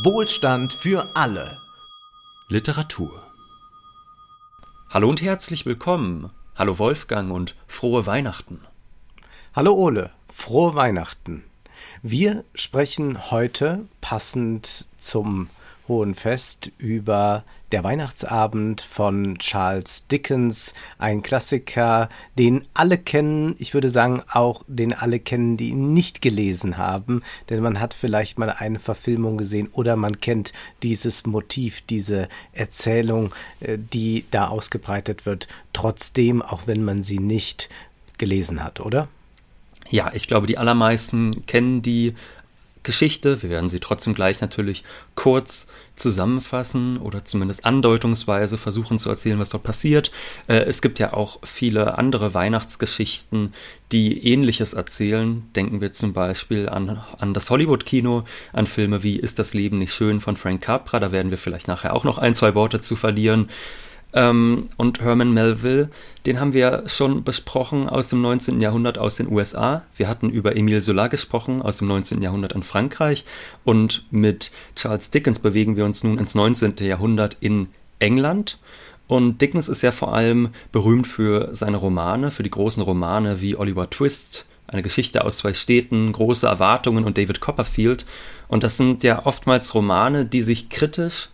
Wohlstand für alle. Literatur. Hallo und herzlich willkommen. Hallo Wolfgang und frohe Weihnachten. Hallo Ole, frohe Weihnachten. Wir sprechen heute passend zum Hohen Fest über Der Weihnachtsabend von Charles Dickens, ein Klassiker, den alle kennen, ich würde sagen auch den alle kennen, die ihn nicht gelesen haben, denn man hat vielleicht mal eine Verfilmung gesehen oder man kennt dieses Motiv, diese Erzählung, die da ausgebreitet wird, trotzdem, auch wenn man sie nicht gelesen hat, oder? Ja, ich glaube, die allermeisten kennen die Geschichte. Wir werden sie trotzdem gleich natürlich kurz zusammenfassen oder zumindest andeutungsweise versuchen zu erzählen, was dort passiert. Es gibt ja auch viele andere Weihnachtsgeschichten, die Ähnliches erzählen. Denken wir zum Beispiel an das Hollywood-Kino, an Filme wie Ist das Leben nicht schön von Frank Capra. Da werden wir vielleicht nachher auch noch ein, zwei Worte zu verlieren. Und Herman Melville, den haben wir schon besprochen aus dem 19. Jahrhundert aus den USA. Wir hatten über Emile Zola gesprochen aus dem 19. Jahrhundert in Frankreich. Und mit Charles Dickens bewegen wir uns nun ins 19. Jahrhundert in England. Und Dickens ist ja vor allem berühmt für seine Romane, für die großen Romane wie Oliver Twist, Eine Geschichte aus zwei Städten, Große Erwartungen und David Copperfield. Und das sind ja oftmals Romane, die sich kritisch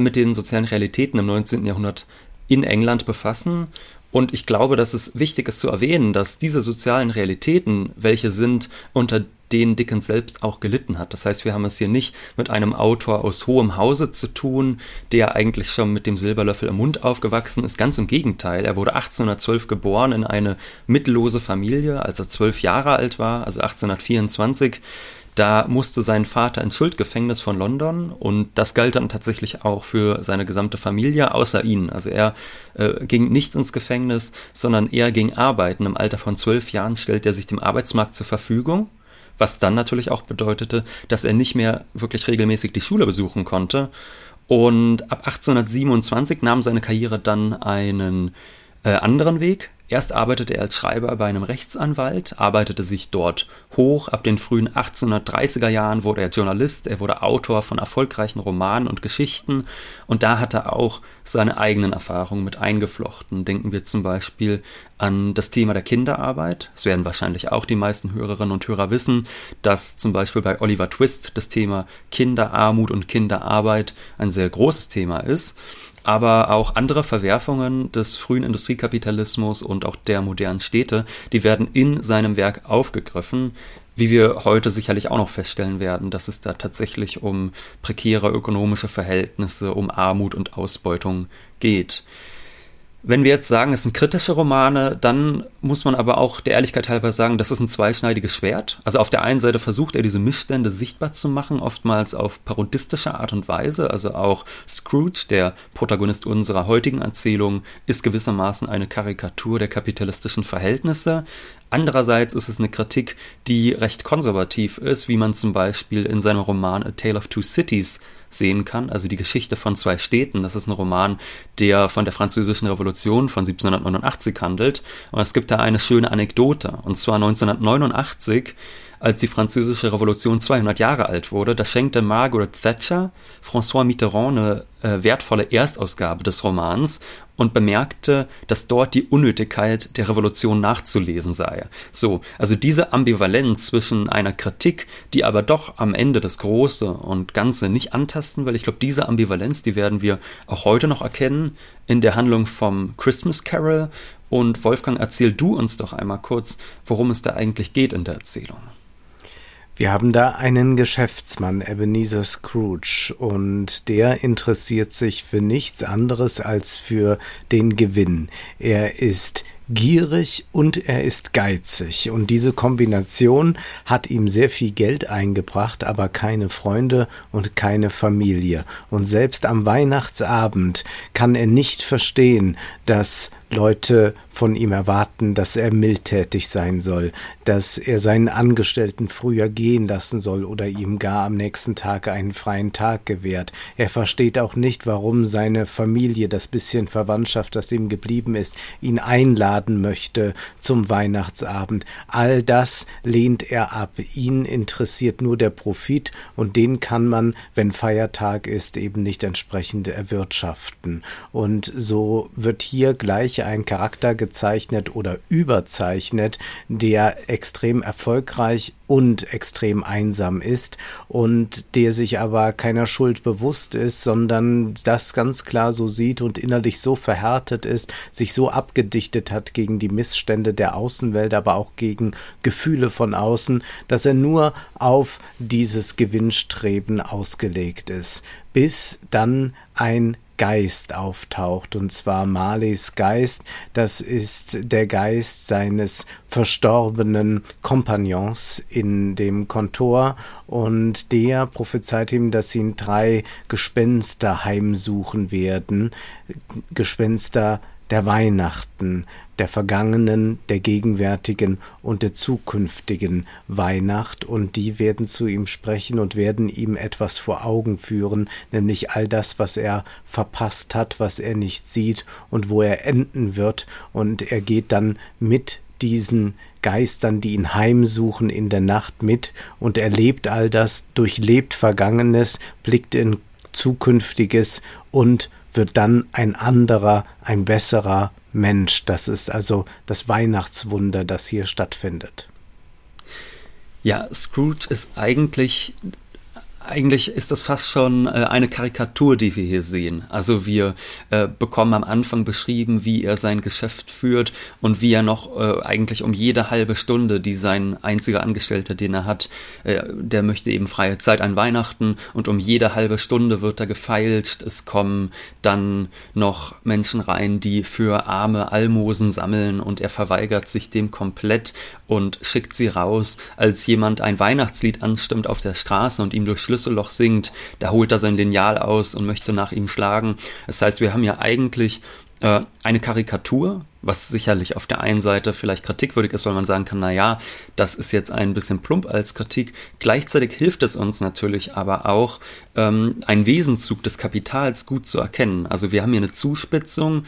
mit den sozialen Realitäten im 19. Jahrhundert in England befassen. Und ich glaube, dass es wichtig ist zu erwähnen, dass diese sozialen Realitäten, welche sind, unter denen Dickens selbst auch gelitten hat. Das heißt, wir haben es hier nicht mit einem Autor aus hohem Hause zu tun, der eigentlich schon mit dem Silberlöffel im Mund aufgewachsen ist. Ganz im Gegenteil, er wurde 1812 geboren in eine mittellose Familie, als er 12 Jahre alt war, also 1824. Da musste sein Vater ins Schuldgefängnis von London und das galt dann tatsächlich auch für seine gesamte Familie, außer ihn. Also er ging nicht ins Gefängnis, sondern er ging arbeiten. Im Alter von 12 Jahren stellte er sich dem Arbeitsmarkt zur Verfügung, was dann natürlich auch bedeutete, dass er nicht mehr wirklich regelmäßig die Schule besuchen konnte. Und ab 1827 nahm seine Karriere dann einen anderen Weg. Erst arbeitete er als Schreiber bei einem Rechtsanwalt, arbeitete sich dort hoch. Ab den frühen 1830er Jahren wurde er Journalist, er wurde Autor von erfolgreichen Romanen und Geschichten und da hat er auch seine eigenen Erfahrungen mit eingeflochten. Denken wir zum Beispiel an das Thema der Kinderarbeit. Es werden wahrscheinlich auch die meisten Hörerinnen und Hörer wissen, dass zum Beispiel bei Oliver Twist das Thema Kinderarmut und Kinderarbeit ein sehr großes Thema ist. Aber auch andere Verwerfungen des frühen Industriekapitalismus und auch der modernen Städte, die werden in seinem Werk aufgegriffen, wie wir heute sicherlich auch noch feststellen werden, dass es da tatsächlich um prekäre ökonomische Verhältnisse, um Armut und Ausbeutung geht. Wenn wir jetzt sagen, es sind kritische Romane, dann muss man aber auch der Ehrlichkeit halber sagen, das ist ein zweischneidiges Schwert. Also auf der einen Seite versucht er, diese Missstände sichtbar zu machen, oftmals auf parodistische Art und Weise. Also auch Scrooge, der Protagonist unserer heutigen Erzählung, ist gewissermaßen eine Karikatur der kapitalistischen Verhältnisse. Andererseits ist es eine Kritik, die recht konservativ ist, wie man zum Beispiel in seinem Roman A Tale of Two Cities sehen kann, also die Geschichte von zwei Städten. Das ist ein Roman, der von der Französischen Revolution von 1789 handelt. Und es gibt da eine schöne Anekdote. Und zwar 1989, als die Französische Revolution 200 Jahre alt wurde, da schenkte Margaret Thatcher François Mitterrand eine wertvolle Erstausgabe des Romans und bemerkte, dass dort die Unnötigkeit der Revolution nachzulesen sei. So, also diese Ambivalenz zwischen einer Kritik, die aber doch am Ende das Große und Ganze nicht antasten will, ich glaube, diese Ambivalenz, die werden wir auch heute noch erkennen in der Handlung vom Christmas Carol. Und Wolfgang, erzähl du uns doch einmal kurz, worum es da eigentlich geht in der Erzählung. Wir haben da einen Geschäftsmann, Ebenezer Scrooge, und der interessiert sich für nichts anderes als für den Gewinn. Er ist gierig und er ist geizig und diese Kombination hat ihm sehr viel Geld eingebracht, aber keine Freunde und keine Familie. Und selbst am Weihnachtsabend kann er nicht verstehen, dass Leute von ihm erwarten, dass er mildtätig sein soll, dass er seinen Angestellten früher gehen lassen soll oder ihm gar am nächsten Tag einen freien Tag gewährt. Er versteht auch nicht, warum seine Familie, das bisschen Verwandtschaft, das ihm geblieben ist, ihn einladen möchte zum Weihnachtsabend. All das lehnt er ab. Ihn interessiert nur der Profit und den kann man, wenn Feiertag ist, eben nicht entsprechend erwirtschaften. Und so wird hier gleich ein Charakter gezeichnet oder überzeichnet, der extrem erfolgreich und extrem einsam ist und der sich aber keiner Schuld bewusst ist, sondern das ganz klar so sieht und innerlich so verhärtet ist, sich so abgedichtet hat gegen die Missstände der Außenwelt, aber auch gegen Gefühle von außen, dass er nur auf dieses Gewinnstreben ausgelegt ist, bis dann ein Geist auftaucht, und zwar Marleys Geist. Das ist der Geist seines verstorbenen Kompagnons in dem Kontor, und der prophezeit ihm, dass ihn 3 Gespenster heimsuchen werden, Gespenster der Weihnachten, der vergangenen, der gegenwärtigen und der zukünftigen Weihnacht, und die werden zu ihm sprechen und werden ihm etwas vor Augen führen, nämlich all das, was er verpasst hat, was er nicht sieht und wo er enden wird, und er geht dann mit diesen Geistern, die ihn heimsuchen, in der Nacht mit und erlebt all das, durchlebt Vergangenes, blickt in Zukünftiges und wird dann ein anderer, ein besserer Mensch. Das ist also das Weihnachtswunder, das hier stattfindet. Ja, Scrooge ist eigentlich ist das fast schon eine Karikatur, die wir hier sehen. Also wir bekommen am Anfang beschrieben, wie er sein Geschäft führt und wie er noch eigentlich um jede halbe Stunde, die sein einziger Angestellter, den er hat, der möchte eben freie Zeit an Weihnachten, und um jede halbe Stunde wird er gefeilscht. Es kommen dann noch Menschen rein, die für arme Almosen sammeln, und er verweigert sich dem komplett und schickt sie raus. Als jemand ein Weihnachtslied anstimmt auf der Straße und ihm durch Schlüsselloch singt, da holt er sein Lineal aus und möchte nach ihm schlagen. Das heißt, wir haben ja eigentlich eine Karikatur, was sicherlich auf der einen Seite vielleicht kritikwürdig ist, weil man sagen kann, naja, das ist jetzt ein bisschen plump als Kritik. Gleichzeitig hilft es uns natürlich aber auch, einen Wesenszug des Kapitals gut zu erkennen. Also wir haben hier eine Zuspitzung,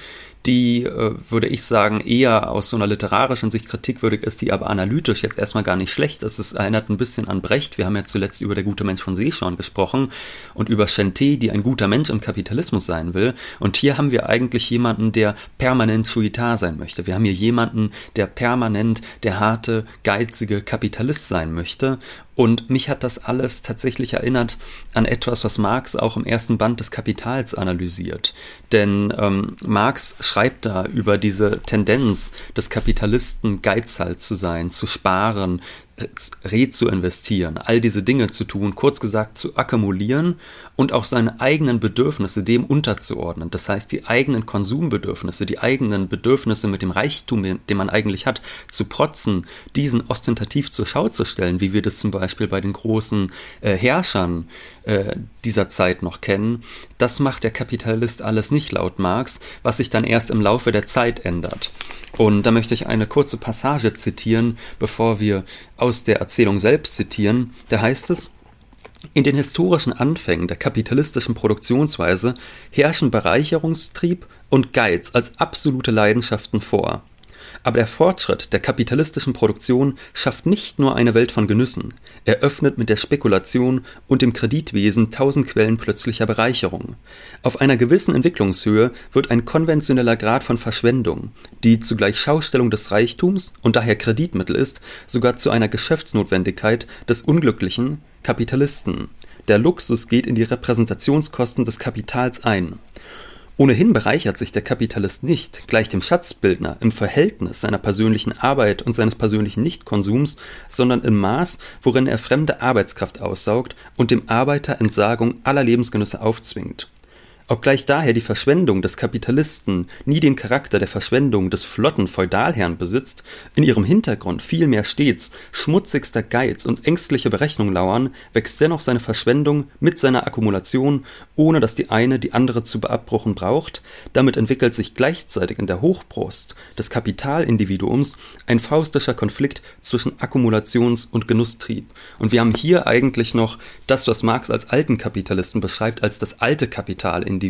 die, würde ich sagen, eher aus so einer literarischen Sicht kritikwürdig ist, die aber analytisch jetzt erstmal gar nicht schlecht ist. Es erinnert ein bisschen an Brecht. Wir haben ja zuletzt über Der gute Mensch von Seeshorn gesprochen und über Shen Te, die ein guter Mensch im Kapitalismus sein will. Und hier haben wir eigentlich jemanden, der permanent Schuitar sein möchte. Wir haben hier jemanden, der permanent der harte, geizige Kapitalist sein möchte. Und mich hat das alles tatsächlich erinnert an etwas, was Marx auch im ersten Band des Kapitals analysiert. Denn Marx schreibt da über diese Tendenz des Kapitalisten, geizhals zu sein, zu sparen, zu investieren, all diese Dinge zu tun, kurz gesagt zu akkumulieren und auch seine eigenen Bedürfnisse dem unterzuordnen. Das heißt, die eigenen Konsumbedürfnisse, die eigenen Bedürfnisse mit dem Reichtum, den man eigentlich hat, zu protzen, diesen ostentativ zur Schau zu stellen, wie wir das zum Beispiel bei den großen Herrschern dieser Zeit noch kennen. Das macht der Kapitalist alles nicht, laut Marx, was sich dann erst im Laufe der Zeit ändert. Und da möchte ich eine kurze Passage zitieren, bevor wir aus der Erzählung selbst zitieren. Da heißt es: In den historischen Anfängen der kapitalistischen Produktionsweise herrschen Bereicherungstrieb und Geiz als absolute Leidenschaften vor. Aber der Fortschritt der kapitalistischen Produktion schafft nicht nur eine Welt von Genüssen. Er öffnet mit der Spekulation und dem Kreditwesen 1000 Quellen plötzlicher Bereicherung. Auf einer gewissen Entwicklungshöhe wird ein konventioneller Grad von Verschwendung, die zugleich Schaustellung des Reichtums und daher Kreditmittel ist, sogar zu einer Geschäftsnotwendigkeit des unglücklichen Kapitalisten. Der Luxus geht in die Repräsentationskosten des Kapitals ein. Ohnehin bereichert sich der Kapitalist nicht, gleich dem Schatzbildner, im Verhältnis seiner persönlichen Arbeit und seines persönlichen Nichtkonsums, sondern im Maß, worin er fremde Arbeitskraft aussaugt und dem Arbeiter Entsagung aller Lebensgenüsse aufzwingt. Obgleich daher die Verschwendung des Kapitalisten nie den Charakter der Verschwendung des flotten Feudalherrn besitzt, in ihrem Hintergrund vielmehr stets schmutzigster Geiz und ängstliche Berechnung lauern, wächst dennoch seine Verschwendung mit seiner Akkumulation, ohne dass die eine die andere zu beabruchen braucht. Damit entwickelt sich gleichzeitig in der Hochbrust des Kapitalindividuums ein faustischer Konflikt zwischen Akkumulations- und Genusstrieb. Und wir haben hier eigentlich noch das, was Marx als alten Kapitalisten beschreibt, als das alte Kapitalindividuum.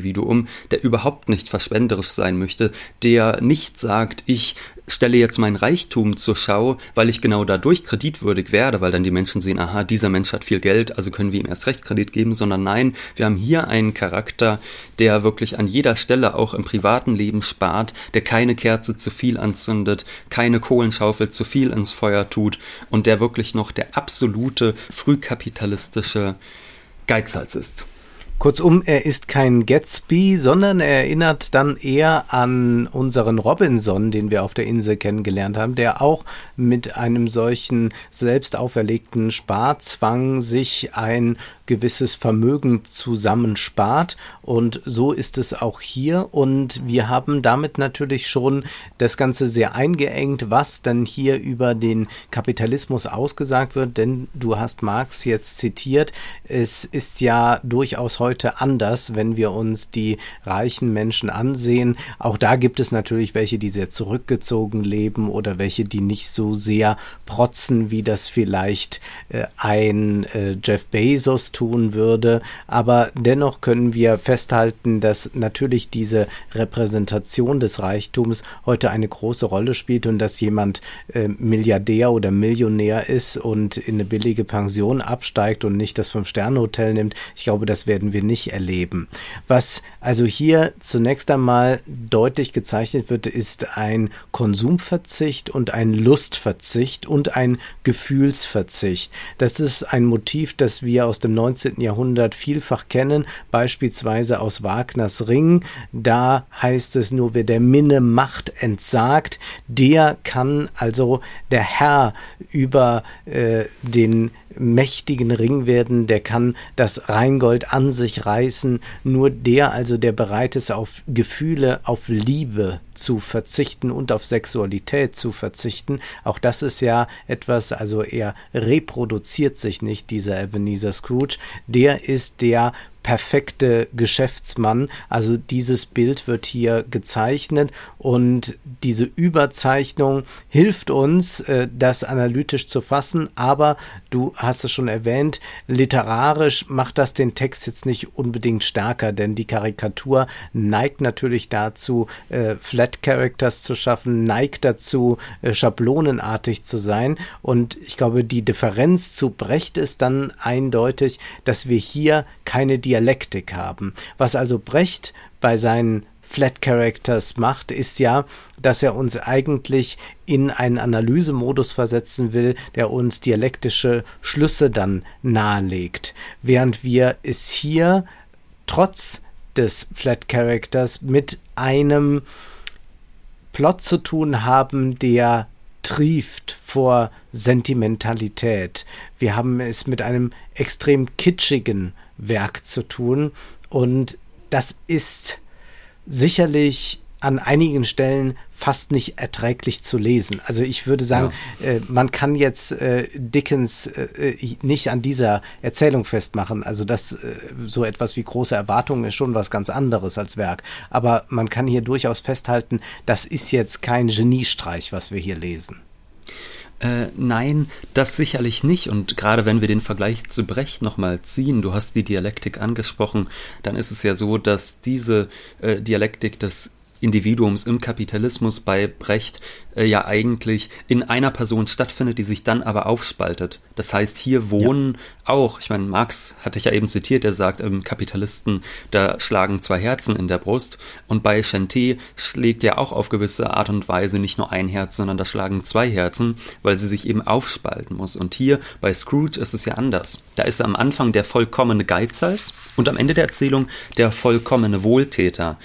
Der überhaupt nicht verschwenderisch sein möchte, der nicht sagt, ich stelle jetzt mein Reichtum zur Schau, weil ich genau dadurch kreditwürdig werde, weil dann die Menschen sehen, aha, dieser Mensch hat viel Geld, also können wir ihm erst recht Kredit geben, sondern nein, wir haben hier einen Charakter, der wirklich an jeder Stelle auch im privaten Leben spart, der keine Kerze zu viel anzündet, keine Kohlenschaufel zu viel ins Feuer tut und der wirklich noch der absolute frühkapitalistische Geizhals ist. Kurzum, er ist kein Gatsby, sondern er erinnert dann eher an unseren Robinson, den wir auf der Insel kennengelernt haben, der auch mit einem solchen selbst auferlegten Sparzwang sich ein gewisses Vermögen zusammenspart. Und so ist es auch hier. Und wir haben damit natürlich schon das Ganze sehr eingeengt, was dann hier über den Kapitalismus ausgesagt wird. Denn du hast Marx jetzt zitiert, es ist ja durchaus häufig anders, wenn wir uns die reichen Menschen ansehen. Auch da gibt es natürlich welche, die sehr zurückgezogen leben oder welche, die nicht so sehr protzen, wie das vielleicht ein Jeff Bezos tun würde. Aber dennoch können wir festhalten, dass natürlich diese Repräsentation des Reichtums heute eine große Rolle spielt und dass jemand Milliardär oder Millionär ist und in eine billige Pension absteigt und nicht das 5-Sterne-Hotel nimmt. Ich glaube, das werden wir nicht erleben. Was also hier zunächst einmal deutlich gezeichnet wird, ist ein Konsumverzicht und ein Lustverzicht und ein Gefühlsverzicht. Das ist ein Motiv, das wir aus dem 19. Jahrhundert vielfach kennen, beispielsweise aus Wagners Ring. Da heißt es nur, wer der Minne Macht entsagt, der kann, also der Herr über den mächtigen Ring werden, der kann das Rheingold an sich reißen, nur der also, der bereit ist, auf Gefühle, auf Liebe zu verzichten und auf Sexualität zu verzichten. Auch das ist ja etwas, also er reproduziert sich nicht, dieser Ebenezer Scrooge, der ist der perfekte Geschäftsmann. Also dieses Bild wird hier gezeichnet und diese Überzeichnung hilft uns, das analytisch zu fassen, aber du hast es schon erwähnt, literarisch macht das den Text jetzt nicht unbedingt stärker, denn die Karikatur neigt natürlich dazu, Flat Characters zu schaffen, neigt dazu, schablonenartig zu sein, und ich glaube, die Differenz zu Brecht ist dann eindeutig, dass wir hier keine Dialektik haben. Was also Brecht bei seinen Flat Characters macht, ist ja, dass er uns eigentlich in einen Analysemodus versetzen will, der uns dialektische Schlüsse dann nahelegt. Während wir es hier trotz des Flat Characters mit einem Plot zu tun haben, der trieft vor Sentimentalität. Wir haben es mit einem extrem kitschigen Werk zu tun und das ist sicherlich an einigen Stellen fast nicht erträglich zu lesen. Also ich würde sagen, man kann jetzt Dickens nicht an dieser Erzählung festmachen. Also das so etwas wie Große Erwartungen ist schon was ganz anderes als Werk. Aber man kann hier durchaus festhalten, das ist jetzt kein Geniestreich, was wir hier lesen. Nein, das sicherlich nicht. Und gerade wenn wir den Vergleich zu Brecht nochmal ziehen, du hast die Dialektik angesprochen, dann ist es ja so, dass diese Dialektik des Individuums im Kapitalismus bei Brecht ja eigentlich in einer Person stattfindet, die sich dann aber aufspaltet. Das heißt, hier wohnen auch, ich meine, Marx hatte ich ja eben zitiert, der sagt, im Kapitalisten, da schlagen zwei Herzen in der Brust, und bei Shen Te schlägt ja auch auf gewisse Art und Weise nicht nur ein Herz, sondern da schlagen zwei Herzen, weil sie sich eben aufspalten muss. Und hier bei Scrooge ist es ja anders. Da ist am Anfang der vollkommene Geizhals und am Ende der Erzählung der vollkommene Wohltäter.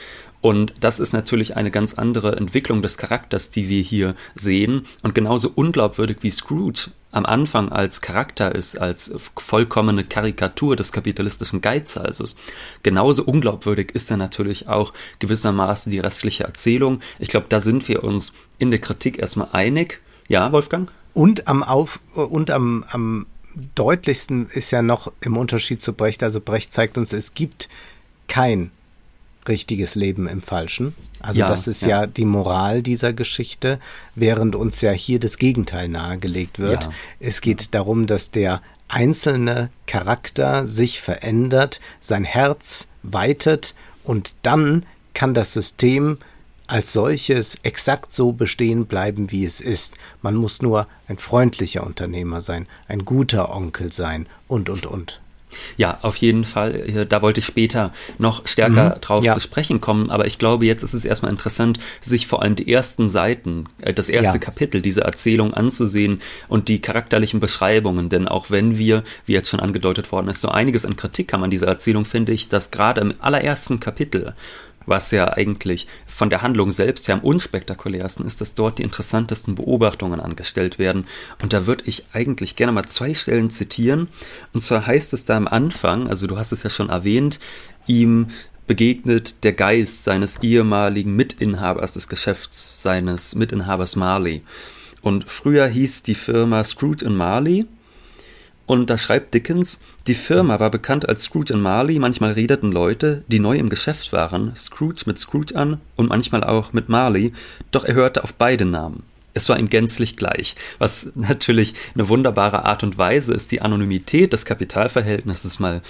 Und das ist natürlich eine ganz andere Entwicklung des Charakters, die wir hier sehen. Und genauso unglaubwürdig wie Scrooge am Anfang als Charakter ist, als vollkommene Karikatur des kapitalistischen Geizhalses, genauso unglaubwürdig ist dann natürlich auch gewissermaßen die restliche Erzählung. Ich glaube, da sind wir uns in der Kritik erstmal einig. Ja, Wolfgang? Und am deutlichsten ist ja noch im Unterschied zu Brecht, also Brecht zeigt uns, es gibt kein richtiges Leben im Falschen. Also ja, das ist ja die Moral dieser Geschichte, während uns ja hier das Gegenteil nahegelegt wird. Ja. Es geht darum, dass der einzelne Charakter sich verändert, sein Herz weitet und dann kann das System als solches exakt so bestehen bleiben, wie es ist. Man muss nur ein freundlicher Unternehmer sein, ein guter Onkel sein und. Ja, auf jeden Fall. Da wollte ich später noch stärker drauf zu sprechen kommen. Aber ich glaube, jetzt ist es erstmal interessant, sich vor allem die ersten Seiten, das erste Kapitel dieser Erzählung anzusehen und die charakterlichen Beschreibungen. Denn auch wenn wir, wie jetzt schon angedeutet worden ist, so einiges an Kritik haben an dieser Erzählung, finde ich, dass gerade im allerersten Kapitel, was ja eigentlich von der Handlung selbst her am unspektakulärsten ist, dass dort die interessantesten Beobachtungen angestellt werden. Und da würde ich eigentlich gerne mal zwei Stellen zitieren. Und zwar heißt es da am Anfang, also du hast es ja schon erwähnt, ihm begegnet der Geist seines ehemaligen Mitinhabers des Geschäfts, seines Mitinhabers Marley. Und früher hieß die Firma Scrooge & Marley. Und da schreibt Dickens, die Firma war bekannt als Scrooge & Marley, manchmal redeten Leute, die neu im Geschäft waren, Scrooge mit Scrooge an und manchmal auch mit Marley, doch er hörte auf beide Namen. Es war ihm gänzlich gleich, was natürlich eine wunderbare Art und Weise ist, die Anonymität des Kapitalverhältnisses mal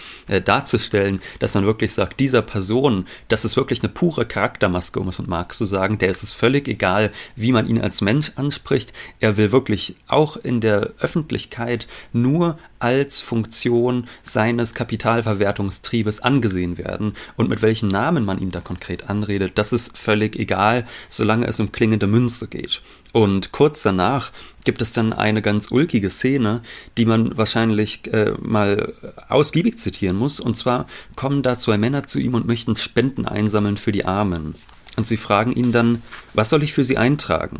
darzustellen, dass man wirklich sagt, dieser Person, das ist wirklich eine pure Charaktermaske, um es mit Marx zu sagen, der ist es völlig egal, wie man ihn als Mensch anspricht, er will wirklich auch in der Öffentlichkeit nur als Funktion seines Kapitalverwertungstriebes angesehen werden und mit welchem Namen man ihm da konkret anredet, das ist völlig egal, solange es um klingende Münze geht. Und kurz danach gibt es dann eine ganz ulkige Szene, die man wahrscheinlich mal ausgiebig zitieren muss. Und zwar kommen da zwei Männer zu ihm und möchten Spenden einsammeln für die Armen. Und sie fragen ihn dann, was soll ich für sie eintragen?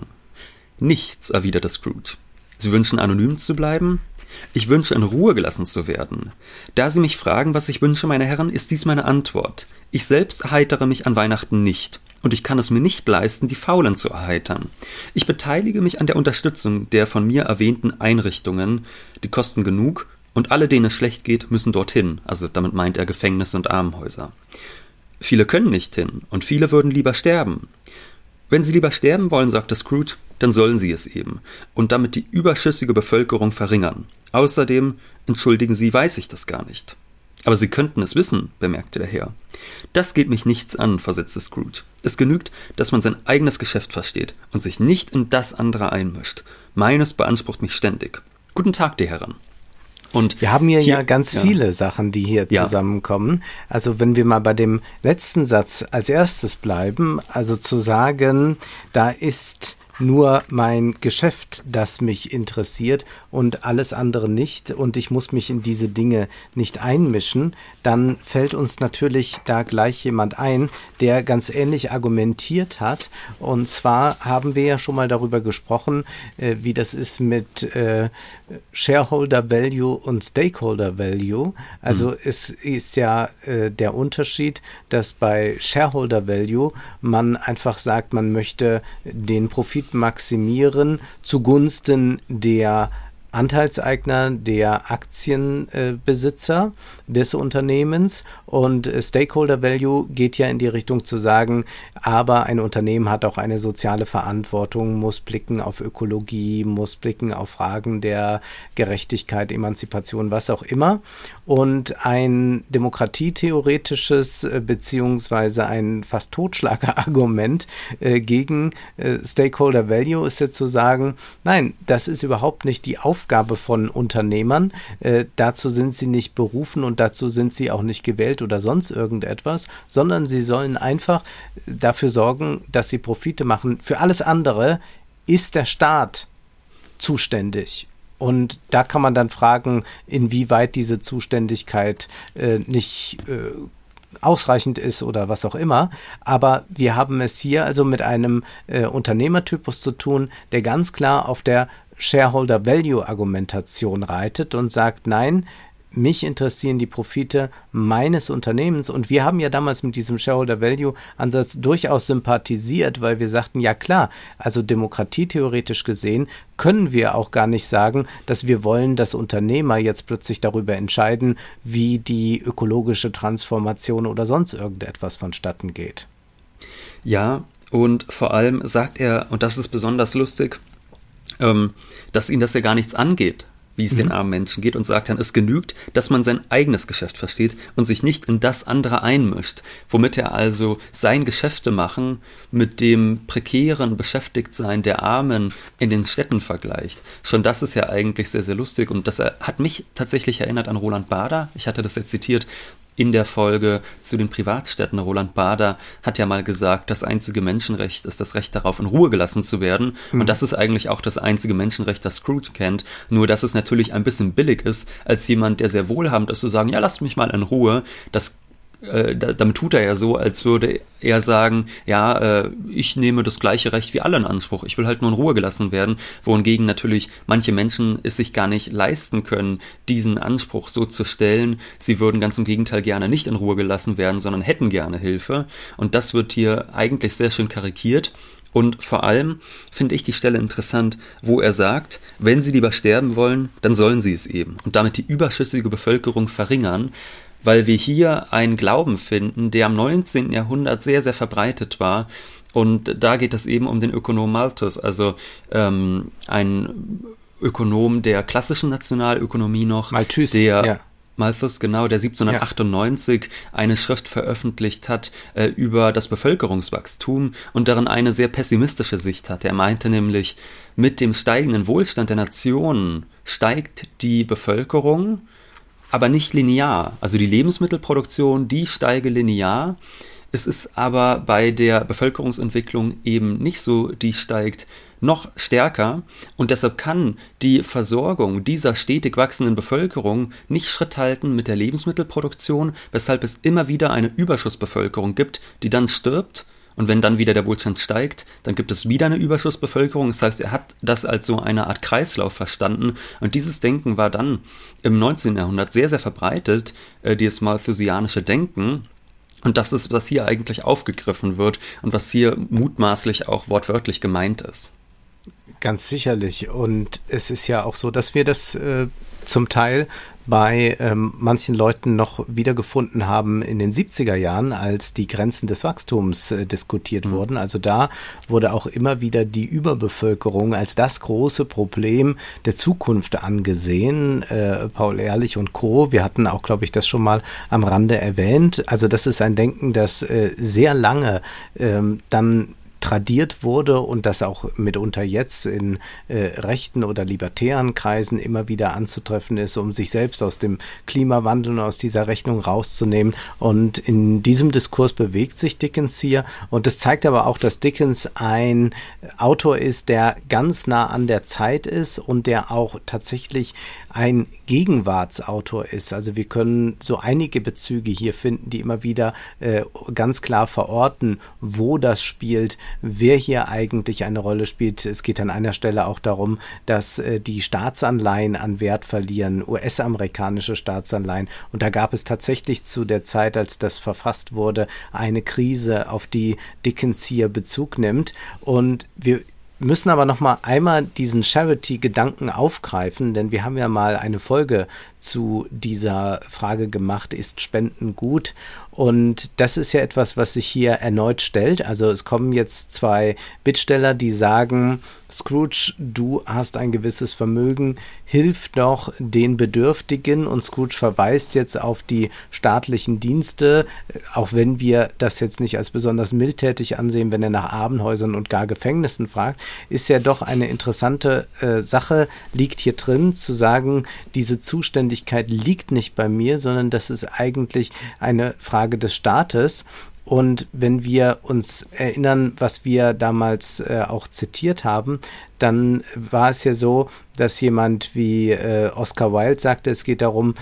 Nichts, erwiderte Scrooge. Sie wünschen, anonym zu bleiben? Ich wünsche, in Ruhe gelassen zu werden. Da Sie mich fragen, was ich wünsche, meine Herren, ist dies meine Antwort. Ich selbst erheitere mich an Weihnachten nicht. Und ich kann es mir nicht leisten, die Faulen zu erheitern. Ich beteilige mich an der Unterstützung der von mir erwähnten Einrichtungen. Die kosten genug und alle, denen es schlecht geht, müssen dorthin. Also damit meint er Gefängnisse und Armenhäuser. Viele können nicht hin und viele würden lieber sterben. Wenn sie lieber sterben wollen, sagte Scrooge, dann sollen sie es eben und damit die überschüssige Bevölkerung verringern. Außerdem, entschuldigen Sie, weiß ich das gar nicht. Aber Sie könnten es wissen, bemerkte der Herr. Das geht mich nichts an, versetzte Scrooge. Es genügt, dass man sein eigenes Geschäft versteht und sich nicht in das andere einmischt. Meines beansprucht mich ständig. Guten Tag, die Herren. Und wir haben hier ja ganz viele Sachen, die hier zusammenkommen. Also wenn wir mal bei dem letzten Satz als erstes bleiben, also zu sagen, da ist nur mein Geschäft, das mich interessiert und alles andere nicht und ich muss mich in diese Dinge nicht einmischen, dann fällt uns natürlich da gleich jemand ein, der ganz ähnlich argumentiert hat. Und zwar haben wir ja schon mal darüber gesprochen, wie das ist mit Shareholder Value und Stakeholder Value. Also es ist ja der Unterschied, dass bei Shareholder Value man einfach sagt, man möchte den Profit maximieren zugunsten der Anteilseigner, der Aktienbesitzer des Unternehmens und Stakeholder Value geht ja in die Richtung zu sagen, aber ein Unternehmen hat auch eine soziale Verantwortung, muss blicken auf Ökologie, muss blicken auf Fragen der Gerechtigkeit, Emanzipation, was auch immer und ein demokratietheoretisches beziehungsweise ein fast Totschlagerargument gegen Stakeholder Value ist jetzt zu sagen, nein, das ist überhaupt nicht die Aufgabe von Unternehmern, dazu sind sie nicht berufen und dazu sind sie auch nicht gewählt oder sonst irgendetwas, sondern sie sollen einfach dafür sorgen, dass sie Profite machen. Für alles andere ist der Staat zuständig. Und da kann man dann fragen, inwieweit diese Zuständigkeit nicht ausreichend ist oder was auch immer. Aber wir haben es hier also mit einem Unternehmertypus zu tun, der ganz klar auf der Shareholder-Value-Argumentation reitet und sagt, nein, mich interessieren die Profite meines Unternehmens. Und wir haben ja damals mit diesem Shareholder-Value-Ansatz durchaus sympathisiert, weil wir sagten, ja klar, also demokratietheoretisch gesehen können wir auch gar nicht sagen, dass wir wollen, dass Unternehmer jetzt plötzlich darüber entscheiden, wie die ökologische Transformation oder sonst irgendetwas vonstatten geht. Ja, und vor allem sagt er, und das ist besonders lustig, dass ihn das ja gar nichts angeht, wie es den armen Menschen geht, und sagt dann, es genügt, dass man sein eigenes Geschäft versteht und sich nicht in das andere einmischt, womit er also sein Geschäfte machen mit dem prekären Beschäftigtsein der Armen in den Städten vergleicht. Schon das ist ja eigentlich sehr, sehr lustig, und das hat mich tatsächlich erinnert an Roland Bader. Ich hatte das ja zitiert in der Folge zu den Privatstädten. Roland Bader hat ja mal gesagt, das einzige Menschenrecht ist das Recht darauf, in Ruhe gelassen zu werden. Und das ist eigentlich auch das einzige Menschenrecht, das Scrooge kennt. Nur, dass es natürlich ein bisschen billig ist, als jemand, der sehr wohlhabend ist, zu sagen, ja, lasst mich mal in Ruhe. Das damit tut er ja so, als würde er sagen, ja, ich nehme das gleiche Recht wie alle in Anspruch. Ich will halt nur in Ruhe gelassen werden, wohingegen natürlich manche Menschen es sich gar nicht leisten können, diesen Anspruch so zu stellen. Sie würden ganz im Gegenteil gerne nicht in Ruhe gelassen werden, sondern hätten gerne Hilfe. Und das wird hier eigentlich sehr schön karikiert. Und vor allem finde ich die Stelle interessant, wo er sagt, wenn sie lieber sterben wollen, dann sollen sie es eben und damit die überschüssige Bevölkerung verringern, weil wir hier einen Glauben finden, der am 19. Jahrhundert sehr, sehr verbreitet war. Und da geht es eben um den Ökonom Malthus, also ein Ökonom der klassischen Nationalökonomie noch. Malthus, Malthus, genau, der 1798 eine Schrift veröffentlicht hat über das Bevölkerungswachstum und darin eine sehr pessimistische Sicht hat. Er meinte nämlich, mit dem steigenden Wohlstand der Nationen steigt die Bevölkerung, aber nicht linear. Also die Lebensmittelproduktion, die steige linear. Es ist aber bei der Bevölkerungsentwicklung eben nicht so, die steigt noch stärker. Und deshalb kann die Versorgung dieser stetig wachsenden Bevölkerung nicht Schritt halten mit der Lebensmittelproduktion, weshalb es immer wieder eine Überschussbevölkerung gibt, die dann stirbt. Und wenn dann wieder der Wohlstand steigt, dann gibt es wieder eine Überschussbevölkerung. Das heißt, er hat das als so eine Art Kreislauf verstanden. Und dieses Denken war dann im 19. Jahrhundert sehr, sehr verbreitet, dieses malthusianische Denken. Und das ist, was hier eigentlich aufgegriffen wird und was hier mutmaßlich auch wortwörtlich gemeint ist. Ganz sicherlich. Und es ist ja auch so, dass wir das zum Teil bei manchen Leuten noch wiedergefunden haben in den 70er Jahren, als die Grenzen des Wachstums diskutiert wurden. Also da wurde auch immer wieder die Überbevölkerung als das große Problem der Zukunft angesehen. Paul Ehrlich und Co. Wir hatten auch, glaube ich, das schon mal am Rande erwähnt. Also das ist ein Denken, das sehr lange dann tradiert wurde und das auch mitunter jetzt in rechten oder libertären Kreisen immer wieder anzutreffen ist, um sich selbst aus dem Klimawandel und aus dieser Rechnung rauszunehmen. Und in diesem Diskurs bewegt sich Dickens hier. Und das zeigt aber auch, dass Dickens ein Autor ist, der ganz nah an der Zeit ist und der auch tatsächlich ein Gegenwartsautor ist. Also wir können so einige Bezüge hier finden, die immer wieder ganz klar verorten, wo das spielt, wer hier eigentlich eine Rolle spielt. Es geht an einer Stelle auch darum, dass die Staatsanleihen an Wert verlieren, US-amerikanische Staatsanleihen. Und da gab es tatsächlich zu der Zeit, als das verfasst wurde, eine Krise, auf die Dickens hier Bezug nimmt. Und wir müssen aber noch mal einmal diesen Charity-Gedanken aufgreifen, denn wir haben ja mal eine Folge zu dieser Frage gemacht, ist Spenden gut? Und das ist ja etwas, was sich hier erneut stellt. Also es kommen jetzt zwei Bittsteller, die sagen, Scrooge, du hast ein gewisses Vermögen, hilf doch den Bedürftigen. Und Scrooge verweist jetzt auf die staatlichen Dienste, auch wenn wir das jetzt nicht als besonders mildtätig ansehen, wenn er nach Armenhäusern und gar Gefängnissen fragt, ist ja doch eine interessante Sache, liegt hier drin, zu sagen, diese Zuständigkeit liegt nicht bei mir, sondern das ist eigentlich eine Frage des Staates. Und wenn wir uns erinnern, was wir damals auch zitiert haben, dann war es ja so, dass jemand wie Oscar Wilde sagte, es geht darum,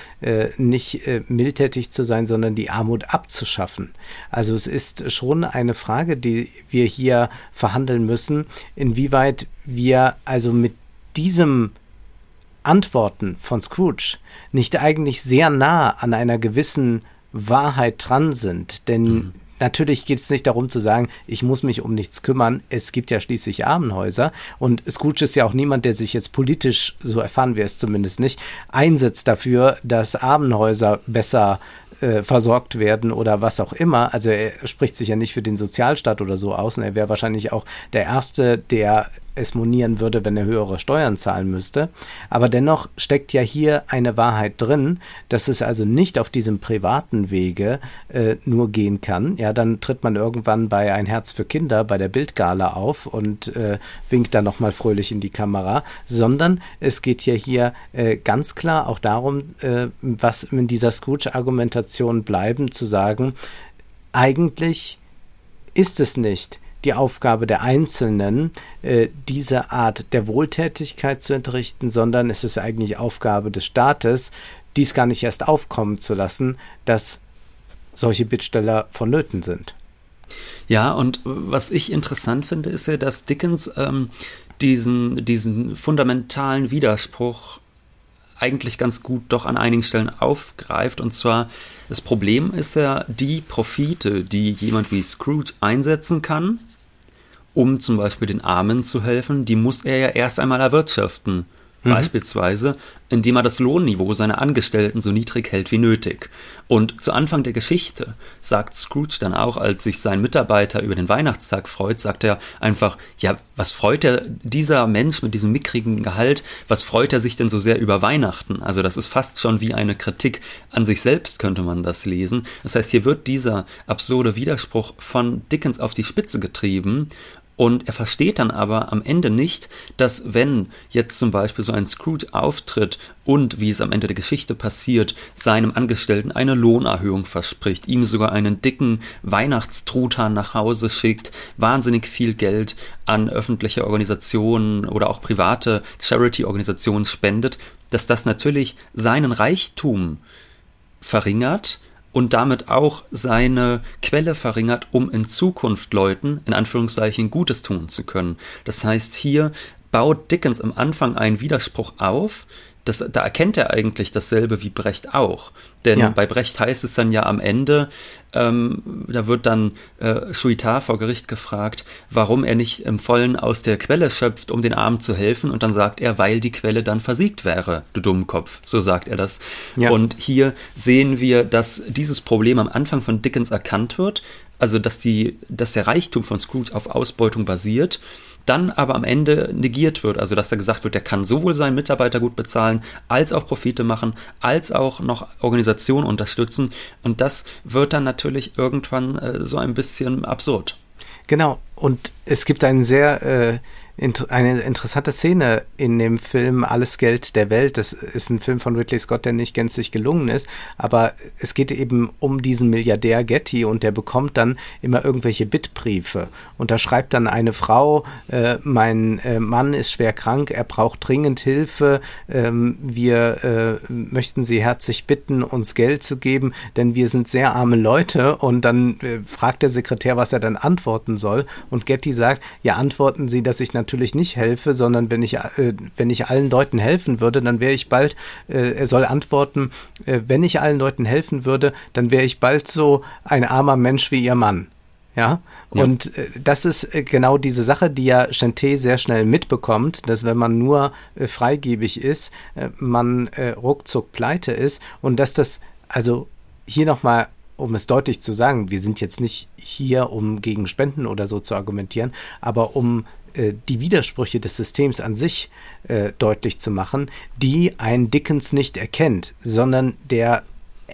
nicht mildtätig zu sein, sondern die Armut abzuschaffen. Also es ist schon eine Frage, die wir hier verhandeln müssen, inwieweit wir also mit diesem Antworten von Scrooge nicht eigentlich sehr nah an einer gewissen Wahrheit dran sind. Denn natürlich geht es nicht darum zu sagen, ich muss mich um nichts kümmern. Es gibt ja schließlich Armenhäuser. Und Scrooge ist ja auch niemand, der sich jetzt politisch, so erfahren wir es zumindest nicht, einsetzt dafür, dass Armenhäuser besser versorgt werden oder was auch immer. Also er spricht sich ja nicht für den Sozialstaat oder so aus. Und er wäre wahrscheinlich auch der Erste, der es monieren würde, wenn er höhere Steuern zahlen müsste. Aber dennoch steckt ja hier eine Wahrheit drin, dass es also nicht auf diesem privaten Wege nur gehen kann. Ja, dann tritt man irgendwann bei Ein Herz für Kinder bei der Bildgala auf und winkt dann nochmal fröhlich in die Kamera, sondern es geht ja hier ganz klar auch darum, was in dieser Scrooge-Argumentation bleiben, zu sagen, eigentlich ist es nicht die Aufgabe der Einzelnen, diese Art der Wohltätigkeit zu entrichten, sondern es ist eigentlich Aufgabe des Staates, dies gar nicht erst aufkommen zu lassen, dass solche Bittsteller vonnöten sind. Ja, und was ich interessant finde, ist ja, dass Dickens diesen fundamentalen Widerspruch eigentlich ganz gut doch an einigen Stellen aufgreift. Und zwar, das Problem ist ja die Profite, die jemand wie Scrooge einsetzen kann, um zum Beispiel den Armen zu helfen, die muss er ja erst einmal erwirtschaften. Beispielsweise, indem er das Lohnniveau seiner Angestellten so niedrig hält wie nötig. Und zu Anfang der Geschichte sagt Scrooge dann auch, als sich sein Mitarbeiter über den Weihnachtstag freut, sagt er einfach, ja, was freut er, dieser Mensch mit diesem mickrigen Gehalt, was freut er sich denn so sehr über Weihnachten? Also das ist fast schon wie eine Kritik an sich selbst, könnte man das lesen. Das heißt, hier wird dieser absurde Widerspruch von Dickens auf die Spitze getrieben. Und er versteht dann aber am Ende nicht, dass wenn jetzt zum Beispiel so ein Scrooge auftritt und, wie es am Ende der Geschichte passiert, seinem Angestellten eine Lohnerhöhung verspricht, ihm sogar einen dicken Weihnachtstruthahn nach Hause schickt, wahnsinnig viel Geld an öffentliche Organisationen oder auch private Charity-Organisationen spendet, dass das natürlich seinen Reichtum verringert und damit auch seine Quelle verringert, um in Zukunft Leuten, in Anführungszeichen, Gutes tun zu können. Das heißt, hier baut Dickens am Anfang einen Widerspruch auf, da erkennt er eigentlich dasselbe wie Brecht auch. Denn bei Brecht heißt es dann ja am Ende, da wird dann Schuitard vor Gericht gefragt, warum er nicht im Vollen aus der Quelle schöpft, um den Armen zu helfen. Und dann sagt er, weil die Quelle dann versiegt wäre, du Dummkopf. So sagt er das. Ja. Und hier sehen wir, dass dieses Problem am Anfang von Dickens erkannt wird. Also, dass der Reichtum von Scrooge auf Ausbeutung basiert, dann aber am Ende negiert wird. Also, dass da gesagt wird, der kann sowohl seinen Mitarbeiter gut bezahlen, als auch Profite machen, als auch noch Organisationen unterstützen. Und das wird dann natürlich irgendwann so ein bisschen absurd. Genau. Und es gibt eine interessante Szene in dem Film Alles Geld der Welt. Das ist ein Film von Ridley Scott, der nicht gänzlich gelungen ist, aber es geht eben um diesen Milliardär Getty und der bekommt dann immer irgendwelche Bittbriefe und da schreibt dann eine Frau, mein Mann ist schwer krank, er braucht dringend Hilfe, wir möchten Sie herzlich bitten, uns Geld zu geben, denn wir sind sehr arme Leute. Und dann fragt der Sekretär, was er dann antworten soll, und Getty sagt, ja, antworten Sie, dass ich natürlich nicht helfe, sondern wenn ich allen Leuten helfen würde, dann wäre ich bald, er soll antworten, wenn ich allen Leuten helfen würde, dann wäre ich bald so ein armer Mensch wie ihr Mann. Ja, und das ist genau diese Sache, die ja Shen Te sehr schnell mitbekommt, dass wenn man nur freigebig ist, man ruckzuck pleite ist, und dass das, also hier nochmal, um es deutlich zu sagen, wir sind jetzt nicht hier, um gegen Spenden oder so zu argumentieren, aber um die Widersprüche des Systems an sich deutlich zu machen, die ein Dickens nicht erkennt, sondern der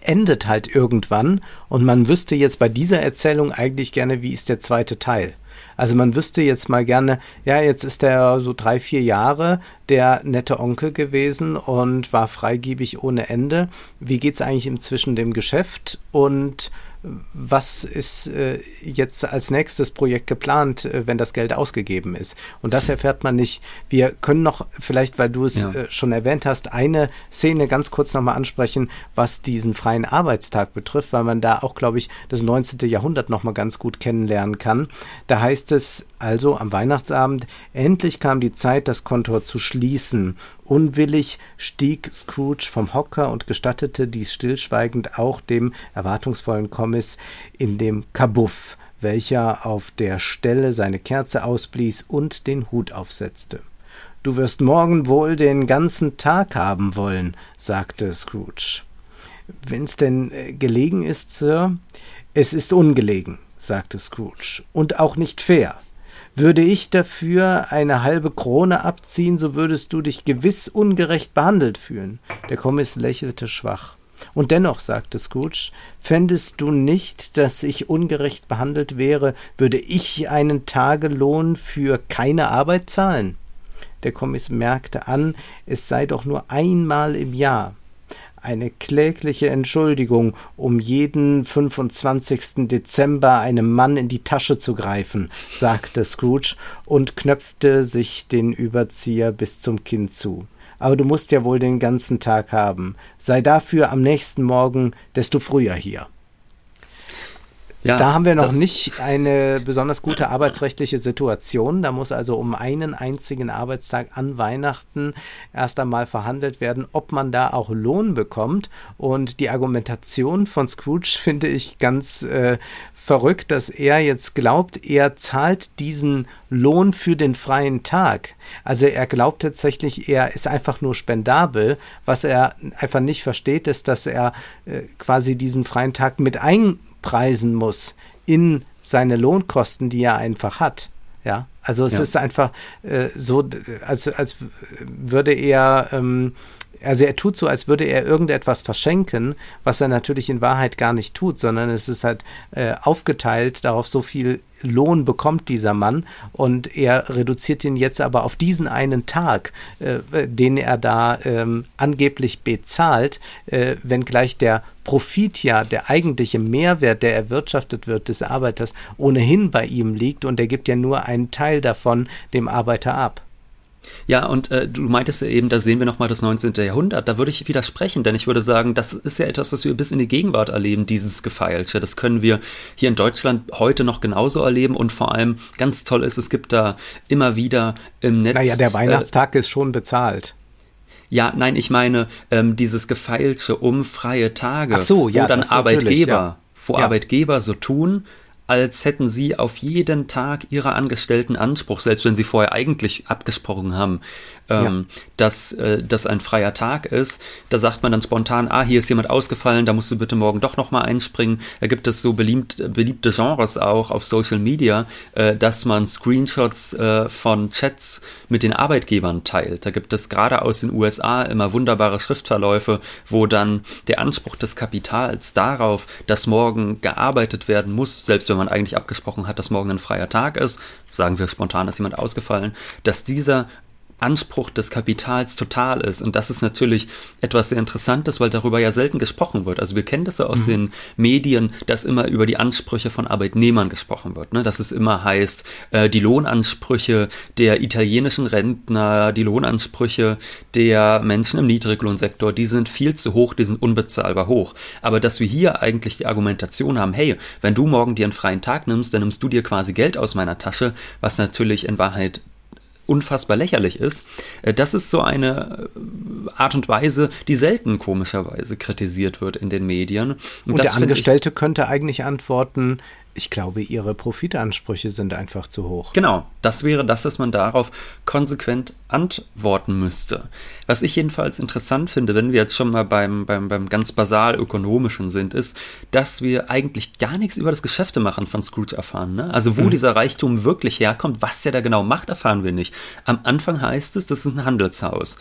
endet halt irgendwann, und man wüsste jetzt bei dieser Erzählung eigentlich gerne, wie ist der zweite Teil. Also man wüsste jetzt mal gerne, ja, jetzt ist der so 3-4 Jahre der nette Onkel gewesen und war freigebig ohne Ende. Wie geht's eigentlich inzwischen dem Geschäft und was ist jetzt als nächstes Projekt geplant, wenn das Geld ausgegeben ist. Und das erfährt man nicht. Wir können noch vielleicht, weil du es schon erwähnt hast, eine Szene ganz kurz nochmal ansprechen, was diesen freien Arbeitstag betrifft, weil man da auch, glaube ich, das 19. Jahrhundert nochmal ganz gut kennenlernen kann. Da heißt es also am Weihnachtsabend, endlich kam die Zeit, das Kontor zu schließen. Unwillig stieg Scrooge vom Hocker und gestattete dies stillschweigend auch dem erwartungsvollen Kommis in dem Kabuff, welcher auf der Stelle seine Kerze ausblies und den Hut aufsetzte. »Du wirst morgen wohl den ganzen Tag haben wollen«, sagte Scrooge. »Wenn's denn gelegen ist, Sir?« »Es ist ungelegen«, sagte Scrooge, »und auch nicht fair. Würde ich dafür eine halbe Krone abziehen, so würdest du dich gewiss ungerecht behandelt fühlen.« Der Kommis lächelte schwach. »Und dennoch«, sagte Scrooge, »fändest du nicht, dass ich ungerecht behandelt wäre, würde ich einen Tagelohn für keine Arbeit zahlen?« Der Kommis merkte an, es sei doch nur einmal im Jahr. Eine klägliche Entschuldigung, um jeden 25. Dezember einem Mann in die Tasche zu greifen, sagte Scrooge und knöpfte sich den Überzieher bis zum Kinn zu. Aber du musst ja wohl den ganzen Tag haben. Sei dafür am nächsten Morgen desto früher hier. Ja, da haben wir noch nicht eine besonders gute arbeitsrechtliche Situation. Da muss also um einen einzigen Arbeitstag an Weihnachten erst einmal verhandelt werden, ob man da auch Lohn bekommt. Und die Argumentation von Scrooge finde ich ganz verrückt, dass er jetzt glaubt, er zahlt diesen Lohn für den freien Tag. Also er glaubt tatsächlich, er ist einfach nur spendabel. Was er einfach nicht versteht, ist, dass er quasi diesen freien Tag mit einpreisen muss in seine Lohnkosten, die er einfach hat. Ja, also es ist einfach so, als würde er, also er tut so, als würde er irgendetwas verschenken, was er natürlich in Wahrheit gar nicht tut, sondern es ist halt aufgeteilt darauf, so viel Lohn bekommt dieser Mann, und er reduziert ihn jetzt aber auf diesen einen Tag, den er da angeblich bezahlt, wenngleich der Profit ja, der eigentliche Mehrwert, der erwirtschaftet wird des Arbeiters, ohnehin bei ihm liegt, und er gibt ja nur einen Teil davon dem Arbeiter ab. Ja, und du meintest ja eben, da sehen wir nochmal das 19. Jahrhundert. Da würde ich widersprechen, denn ich würde sagen, das ist ja etwas, was wir bis in die Gegenwart erleben, dieses Gefeilsche. Das können wir hier in Deutschland heute noch genauso erleben, und vor allem ganz toll ist, es gibt da immer wieder im Netz... Naja, der Weihnachtstag ist schon bezahlt. Ja, nein, ich meine dieses Gefeilsche um freie Tage, ach so, ja, wo dann Arbeitgeber so tun, als hätten sie auf jeden Tag ihrer Angestellten Anspruch, selbst wenn sie vorher eigentlich abgesprochen haben, dass das ein freier Tag ist. Da sagt man dann spontan, hier ist jemand ausgefallen, da musst du bitte morgen doch nochmal einspringen. Da gibt es so beliebte Genres auch auf Social Media, dass man Screenshots von Chats mit den Arbeitgebern teilt. Da gibt es gerade aus den USA immer wunderbare Schriftverläufe, wo dann der Anspruch des Kapitals darauf, dass morgen gearbeitet werden muss, selbst wenn man eigentlich abgesprochen hat, dass morgen ein freier Tag ist, sagen wir spontan, dass jemand ausgefallen, dass dieser Anspruch des Kapitals total ist. Und das ist natürlich etwas sehr Interessantes, weil darüber ja selten gesprochen wird. Also wir kennen das ja aus den Medien, dass immer über die Ansprüche von Arbeitnehmern gesprochen wird, ne? Dass es immer heißt, die Lohnansprüche der italienischen Rentner, die Lohnansprüche der Menschen im Niedriglohnsektor, die sind viel zu hoch, die sind unbezahlbar hoch. Aber dass wir hier eigentlich die Argumentation haben, hey, wenn du morgen dir einen freien Tag nimmst, dann nimmst du dir quasi Geld aus meiner Tasche, was natürlich in Wahrheit unfassbar lächerlich ist. Das ist so eine Art und Weise, die selten komischerweise kritisiert wird in den Medien. Und der Angestellte könnte eigentlich antworten, ich glaube, ihre Profitansprüche sind einfach zu hoch. Genau, das wäre das, was man darauf konsequent antworten müsste. Was ich jedenfalls interessant finde, wenn wir jetzt schon mal beim ganz basal Ökonomischen sind, ist, dass wir eigentlich gar nichts über das Geschäftemachen von Scrooge erfahren, ne? Also wo dieser Reichtum wirklich herkommt, was der da genau macht, erfahren wir nicht. Am Anfang heißt es, das ist ein Handelshaus.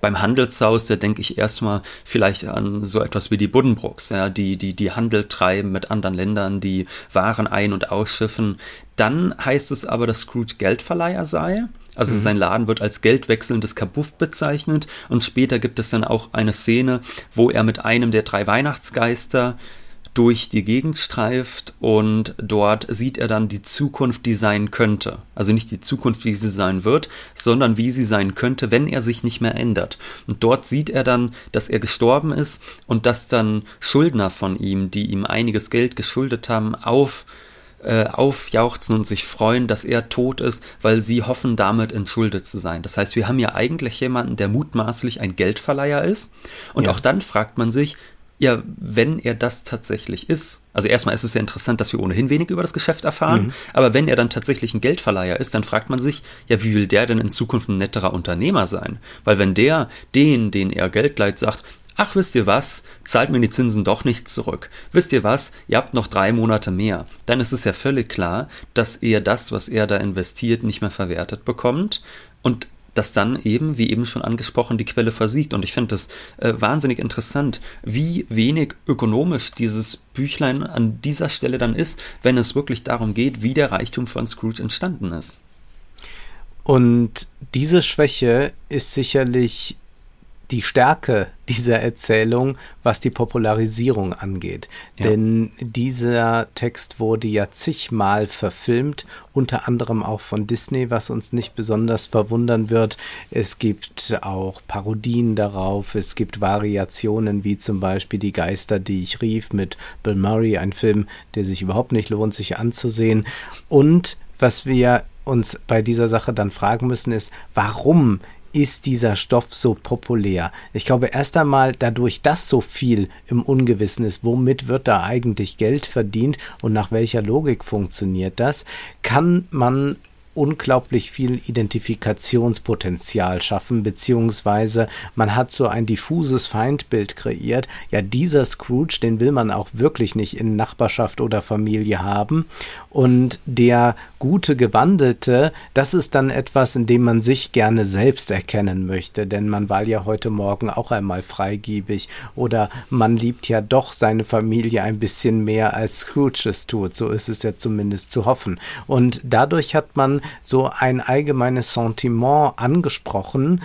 Beim Handelshaus, da denke ich erstmal vielleicht an so etwas wie die Buddenbrooks, ja, die Handel treiben mit anderen Ländern, die Waren ein- und ausschiffen. Dann heißt es aber, dass Scrooge Geldverleiher sei. Also sein Laden wird als geldwechselndes Kabuff bezeichnet. Und später gibt es dann auch eine Szene, wo er mit einem der drei Weihnachtsgeister durch die Gegend streift und dort sieht er dann die Zukunft, die sein könnte. Also nicht die Zukunft, wie sie sein wird, sondern wie sie sein könnte, wenn er sich nicht mehr ändert. Und dort sieht er dann, dass er gestorben ist und dass dann Schuldner von ihm, die ihm einiges Geld geschuldet haben, aufjauchzen und sich freuen, dass er tot ist, weil sie hoffen, damit entschuldet zu sein. Das heißt, wir haben ja eigentlich jemanden, der mutmaßlich ein Geldverleiher ist. Und auch dann fragt man sich, ja, wenn er das tatsächlich ist, also erstmal ist es ja interessant, dass wir ohnehin wenig über das Geschäft erfahren, aber wenn er dann tatsächlich ein Geldverleiher ist, dann fragt man sich, ja, wie will der denn in Zukunft ein netterer Unternehmer sein? Weil wenn der, den er Geld leiht, sagt, ach, wisst ihr was, zahlt mir die Zinsen doch nicht zurück. Wisst ihr was, ihr habt noch 3 Monate mehr. Dann ist es ja völlig klar, dass er das, was er da investiert, nicht mehr verwertet bekommt und dass dann eben, wie eben schon angesprochen, die Quelle versiegt. Und ich finde das wahnsinnig interessant, wie wenig ökonomisch dieses Büchlein an dieser Stelle dann ist, wenn es wirklich darum geht, wie der Reichtum von Scrooge entstanden ist. Und diese Schwäche ist sicherlich die Stärke dieser Erzählung, was die Popularisierung angeht. Ja. Denn dieser Text wurde ja zigmal verfilmt, unter anderem auch von Disney, was uns nicht besonders verwundern wird. Es gibt auch Parodien darauf, es gibt Variationen, wie zum Beispiel Die Geister, die ich rief, mit Bill Murray, ein Film, der sich überhaupt nicht lohnt, sich anzusehen. Und was wir uns bei dieser Sache dann fragen müssen, ist, warum ist dieser Stoff so populär? Ich glaube, erst einmal dadurch, dass so viel im Ungewissen ist, womit wird da eigentlich Geld verdient und nach welcher Logik funktioniert das, kann man unglaublich viel Identifikationspotenzial schaffen, beziehungsweise man hat so ein diffuses Feindbild kreiert. Ja, dieser Scrooge, den will man auch wirklich nicht in Nachbarschaft oder Familie haben. Und der gute Gewandelte, das ist dann etwas, in dem man sich gerne selbst erkennen möchte, denn man war ja heute Morgen auch einmal freigebig oder man liebt ja doch seine Familie ein bisschen mehr, als Scrooge es tut. So ist es ja zumindest zu hoffen. Und dadurch hat man so ein allgemeines Sentiment angesprochen,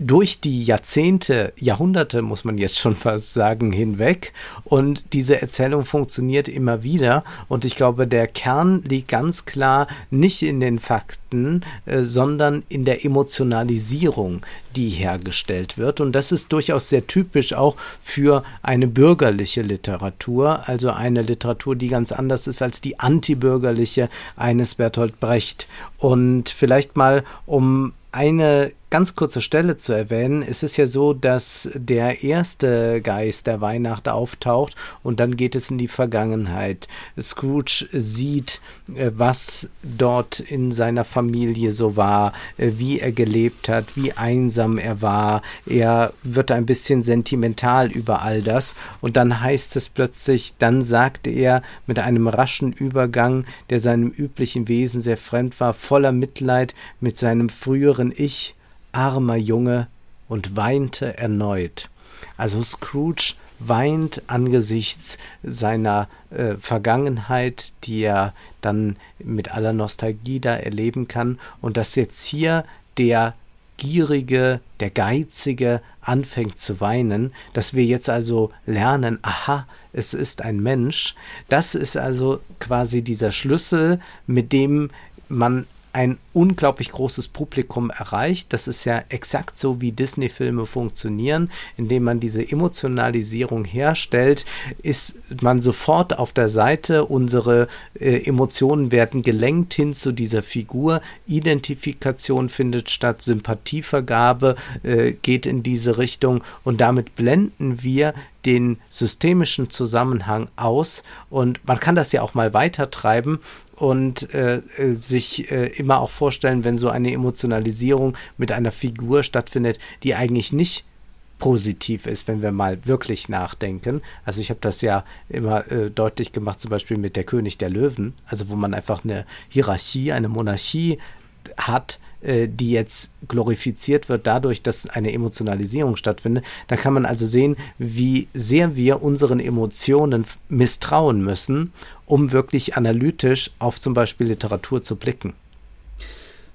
durch die Jahrzehnte, Jahrhunderte, muss man jetzt schon fast sagen, hinweg. Und diese Erzählung funktioniert immer wieder. Und ich glaube, der Kern liegt ganz klar nicht in den Fakten, sondern in der Emotionalisierung, die hergestellt wird. Und das ist durchaus sehr typisch auch für eine bürgerliche Literatur. Also eine Literatur, die ganz anders ist als die antibürgerliche eines Bertolt Brecht. Und vielleicht mal, um eine ganz kurze Stelle zu erwähnen, es ist ja so, dass der erste Geist der Weihnacht auftaucht und dann geht es in die Vergangenheit. Scrooge sieht, was dort in seiner Familie so war, wie er gelebt hat, wie einsam er war. Er wird ein bisschen sentimental über all das und dann heißt es plötzlich, dann sagte er mit einem raschen Übergang, der seinem üblichen Wesen sehr fremd war, voller Mitleid mit seinem früheren Ich, armer Junge, und weinte erneut. Also Scrooge weint angesichts seiner Vergangenheit, die er dann mit aller Nostalgie da erleben kann, und dass jetzt hier der Gierige, der Geizige anfängt zu weinen, dass wir jetzt also lernen, aha, es ist ein Mensch. Das ist also quasi dieser Schlüssel, mit dem man ein unglaublich großes Publikum erreicht. Das ist ja exakt so, wie Disney-Filme funktionieren, indem man diese Emotionalisierung herstellt, ist man sofort auf der Seite, unsere Emotionen werden gelenkt hin zu dieser Figur, Identifikation findet statt, Sympathievergabe geht in diese Richtung und damit blenden wir den systemischen Zusammenhang aus und man kann das ja auch mal weitertreiben und sich immer auch vorstellen, wenn so eine Emotionalisierung mit einer Figur stattfindet, die eigentlich nicht positiv ist, wenn wir mal wirklich nachdenken. Also ich habe das ja immer deutlich gemacht, zum Beispiel mit Der König der Löwen, also wo man einfach eine Hierarchie, eine Monarchie hat, die jetzt glorifiziert wird dadurch, dass eine Emotionalisierung stattfindet. Da kann man also sehen, wie sehr wir unseren Emotionen misstrauen müssen, um wirklich analytisch auf zum Beispiel Literatur zu blicken.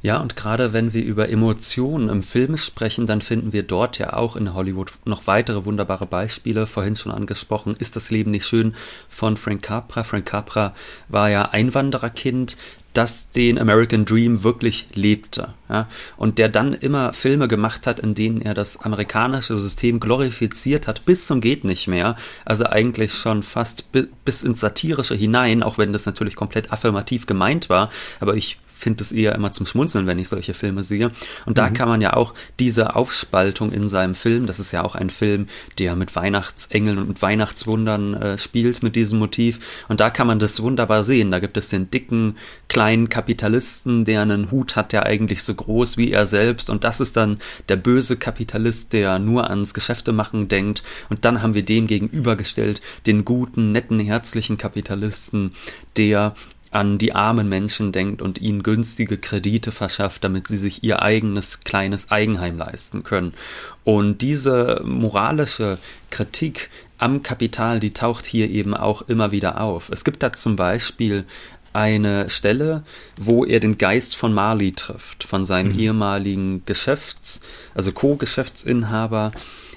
Ja, und gerade wenn wir über Emotionen im Film sprechen, dann finden wir dort ja auch in Hollywood noch weitere wunderbare Beispiele. Vorhin schon angesprochen, Ist das Leben nicht schön von Frank Capra. Frank Capra war ja Einwandererkind, das den American Dream wirklich lebte, ja, und der dann immer Filme gemacht hat, in denen er das amerikanische System glorifiziert hat, bis zum geht nicht mehr, also eigentlich schon fast bis ins Satirische hinein, auch wenn das natürlich komplett affirmativ gemeint war, aber ich finde es eher immer zum Schmunzeln, wenn ich solche Filme sehe. Und da kann man ja auch diese Aufspaltung in seinem Film, das ist ja auch ein Film, der mit Weihnachtsengeln und mit Weihnachtswundern spielt, mit diesem Motiv. Und da kann man das wunderbar sehen. Da gibt es den dicken, kleinen Kapitalisten, der einen Hut hat, der eigentlich so groß wie er selbst. Und das ist dann der böse Kapitalist, der nur ans Geschäftemachen denkt. Und dann haben wir dem gegenübergestellt den guten, netten, herzlichen Kapitalisten, der an die armen Menschen denkt und ihnen günstige Kredite verschafft, damit sie sich ihr eigenes kleines Eigenheim leisten können. Und diese moralische Kritik am Kapital, die taucht hier eben auch immer wieder auf. Es gibt da zum Beispiel eine Stelle, wo er den Geist von Marley trifft, von seinem ehemaligen Co-Geschäftsinhaber,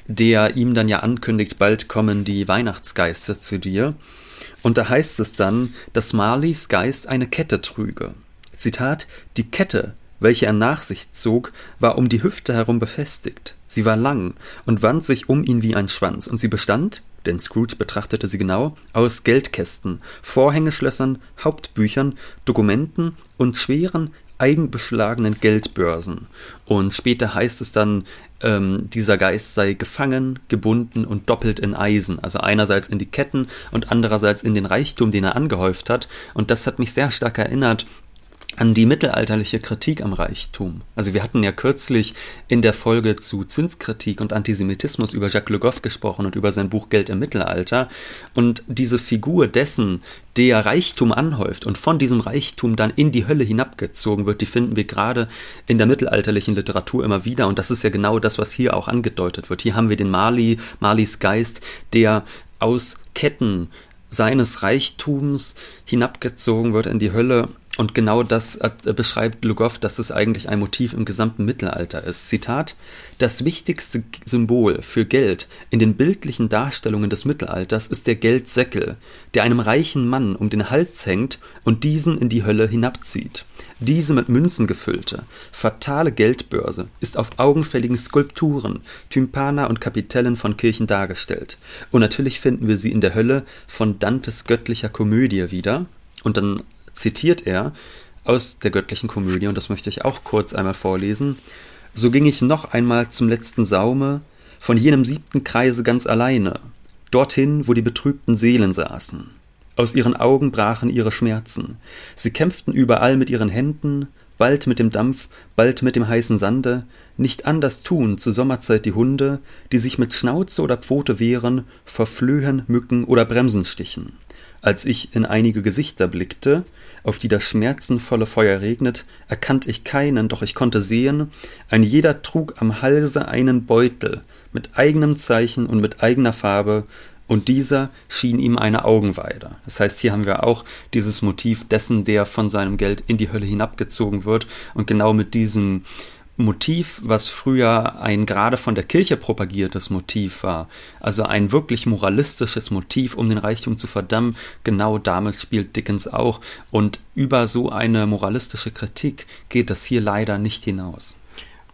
der ihm dann ja ankündigt, bald kommen die Weihnachtsgeister zu dir. Und da heißt es dann, dass Marleys Geist eine Kette trüge. Zitat, die Kette, welche er nach sich zog, war um die Hüfte herum befestigt. Sie war lang und wand sich um ihn wie ein Schwanz. Und sie bestand, denn Scrooge betrachtete sie genau, aus Geldkästen, Vorhängeschlössern, Hauptbüchern, Dokumenten und schweren, eigenbeschlagenen Geldbörsen. Und später heißt es dann, dieser Geist sei gefangen, gebunden und doppelt in Eisen, also einerseits in die Ketten und andererseits in den Reichtum, den er angehäuft hat, und das hat mich sehr stark erinnert an die mittelalterliche Kritik am Reichtum. Also wir hatten ja kürzlich in der Folge zu Zinskritik und Antisemitismus über Jacques Le Goff gesprochen und über sein Buch Geld im Mittelalter, und diese Figur dessen, der Reichtum anhäuft und von diesem Reichtum dann in die Hölle hinabgezogen wird, die finden wir gerade in der mittelalterlichen Literatur immer wieder. Und das ist ja genau das, was hier auch angedeutet wird. Hier haben wir den Marleys Geist, der aus Ketten seines Reichtums hinabgezogen wird in die Hölle. Und genau das beschreibt Le Goff, dass es eigentlich ein Motiv im gesamten Mittelalter ist. Zitat, das wichtigste Symbol für Geld in den bildlichen Darstellungen des Mittelalters ist der Geldsäckel, der einem reichen Mann um den Hals hängt und diesen in die Hölle hinabzieht. Diese mit Münzen gefüllte, fatale Geldbörse ist auf augenfälligen Skulpturen, Tympana und Kapitellen von Kirchen dargestellt. Und natürlich finden wir sie in der Hölle von Dantes göttlicher Komödie wieder. Und dann zitiert er aus der göttlichen Komödie, und das möchte ich auch kurz einmal vorlesen. So ging ich noch einmal zum letzten Saume, von jenem siebten Kreise ganz alleine, dorthin, wo die betrübten Seelen saßen. Aus ihren Augen brachen ihre Schmerzen. Sie kämpften überall mit ihren Händen, bald mit dem Dampf, bald mit dem heißen Sande. Nicht anders tun zur Sommerzeit die Hunde, die sich mit Schnauze oder Pfote wehren, vor Flöhen, Mücken oder Bremsen stichen. Als ich in einige Gesichter blickte, auf die das schmerzenvolle Feuer regnet, erkannte ich keinen, doch ich konnte sehen, ein jeder trug am Halse einen Beutel mit eigenem Zeichen und mit eigener Farbe, und dieser schien ihm eine Augenweide. Das heißt, hier haben wir auch dieses Motiv dessen, der von seinem Geld in die Hölle hinabgezogen wird. Und genau mit diesem Motiv, was früher ein gerade von der Kirche propagiertes Motiv war, also ein wirklich moralistisches Motiv, um den Reichtum zu verdammen, genau damit spielt Dickens auch. Und über so eine moralistische Kritik geht das hier leider nicht hinaus.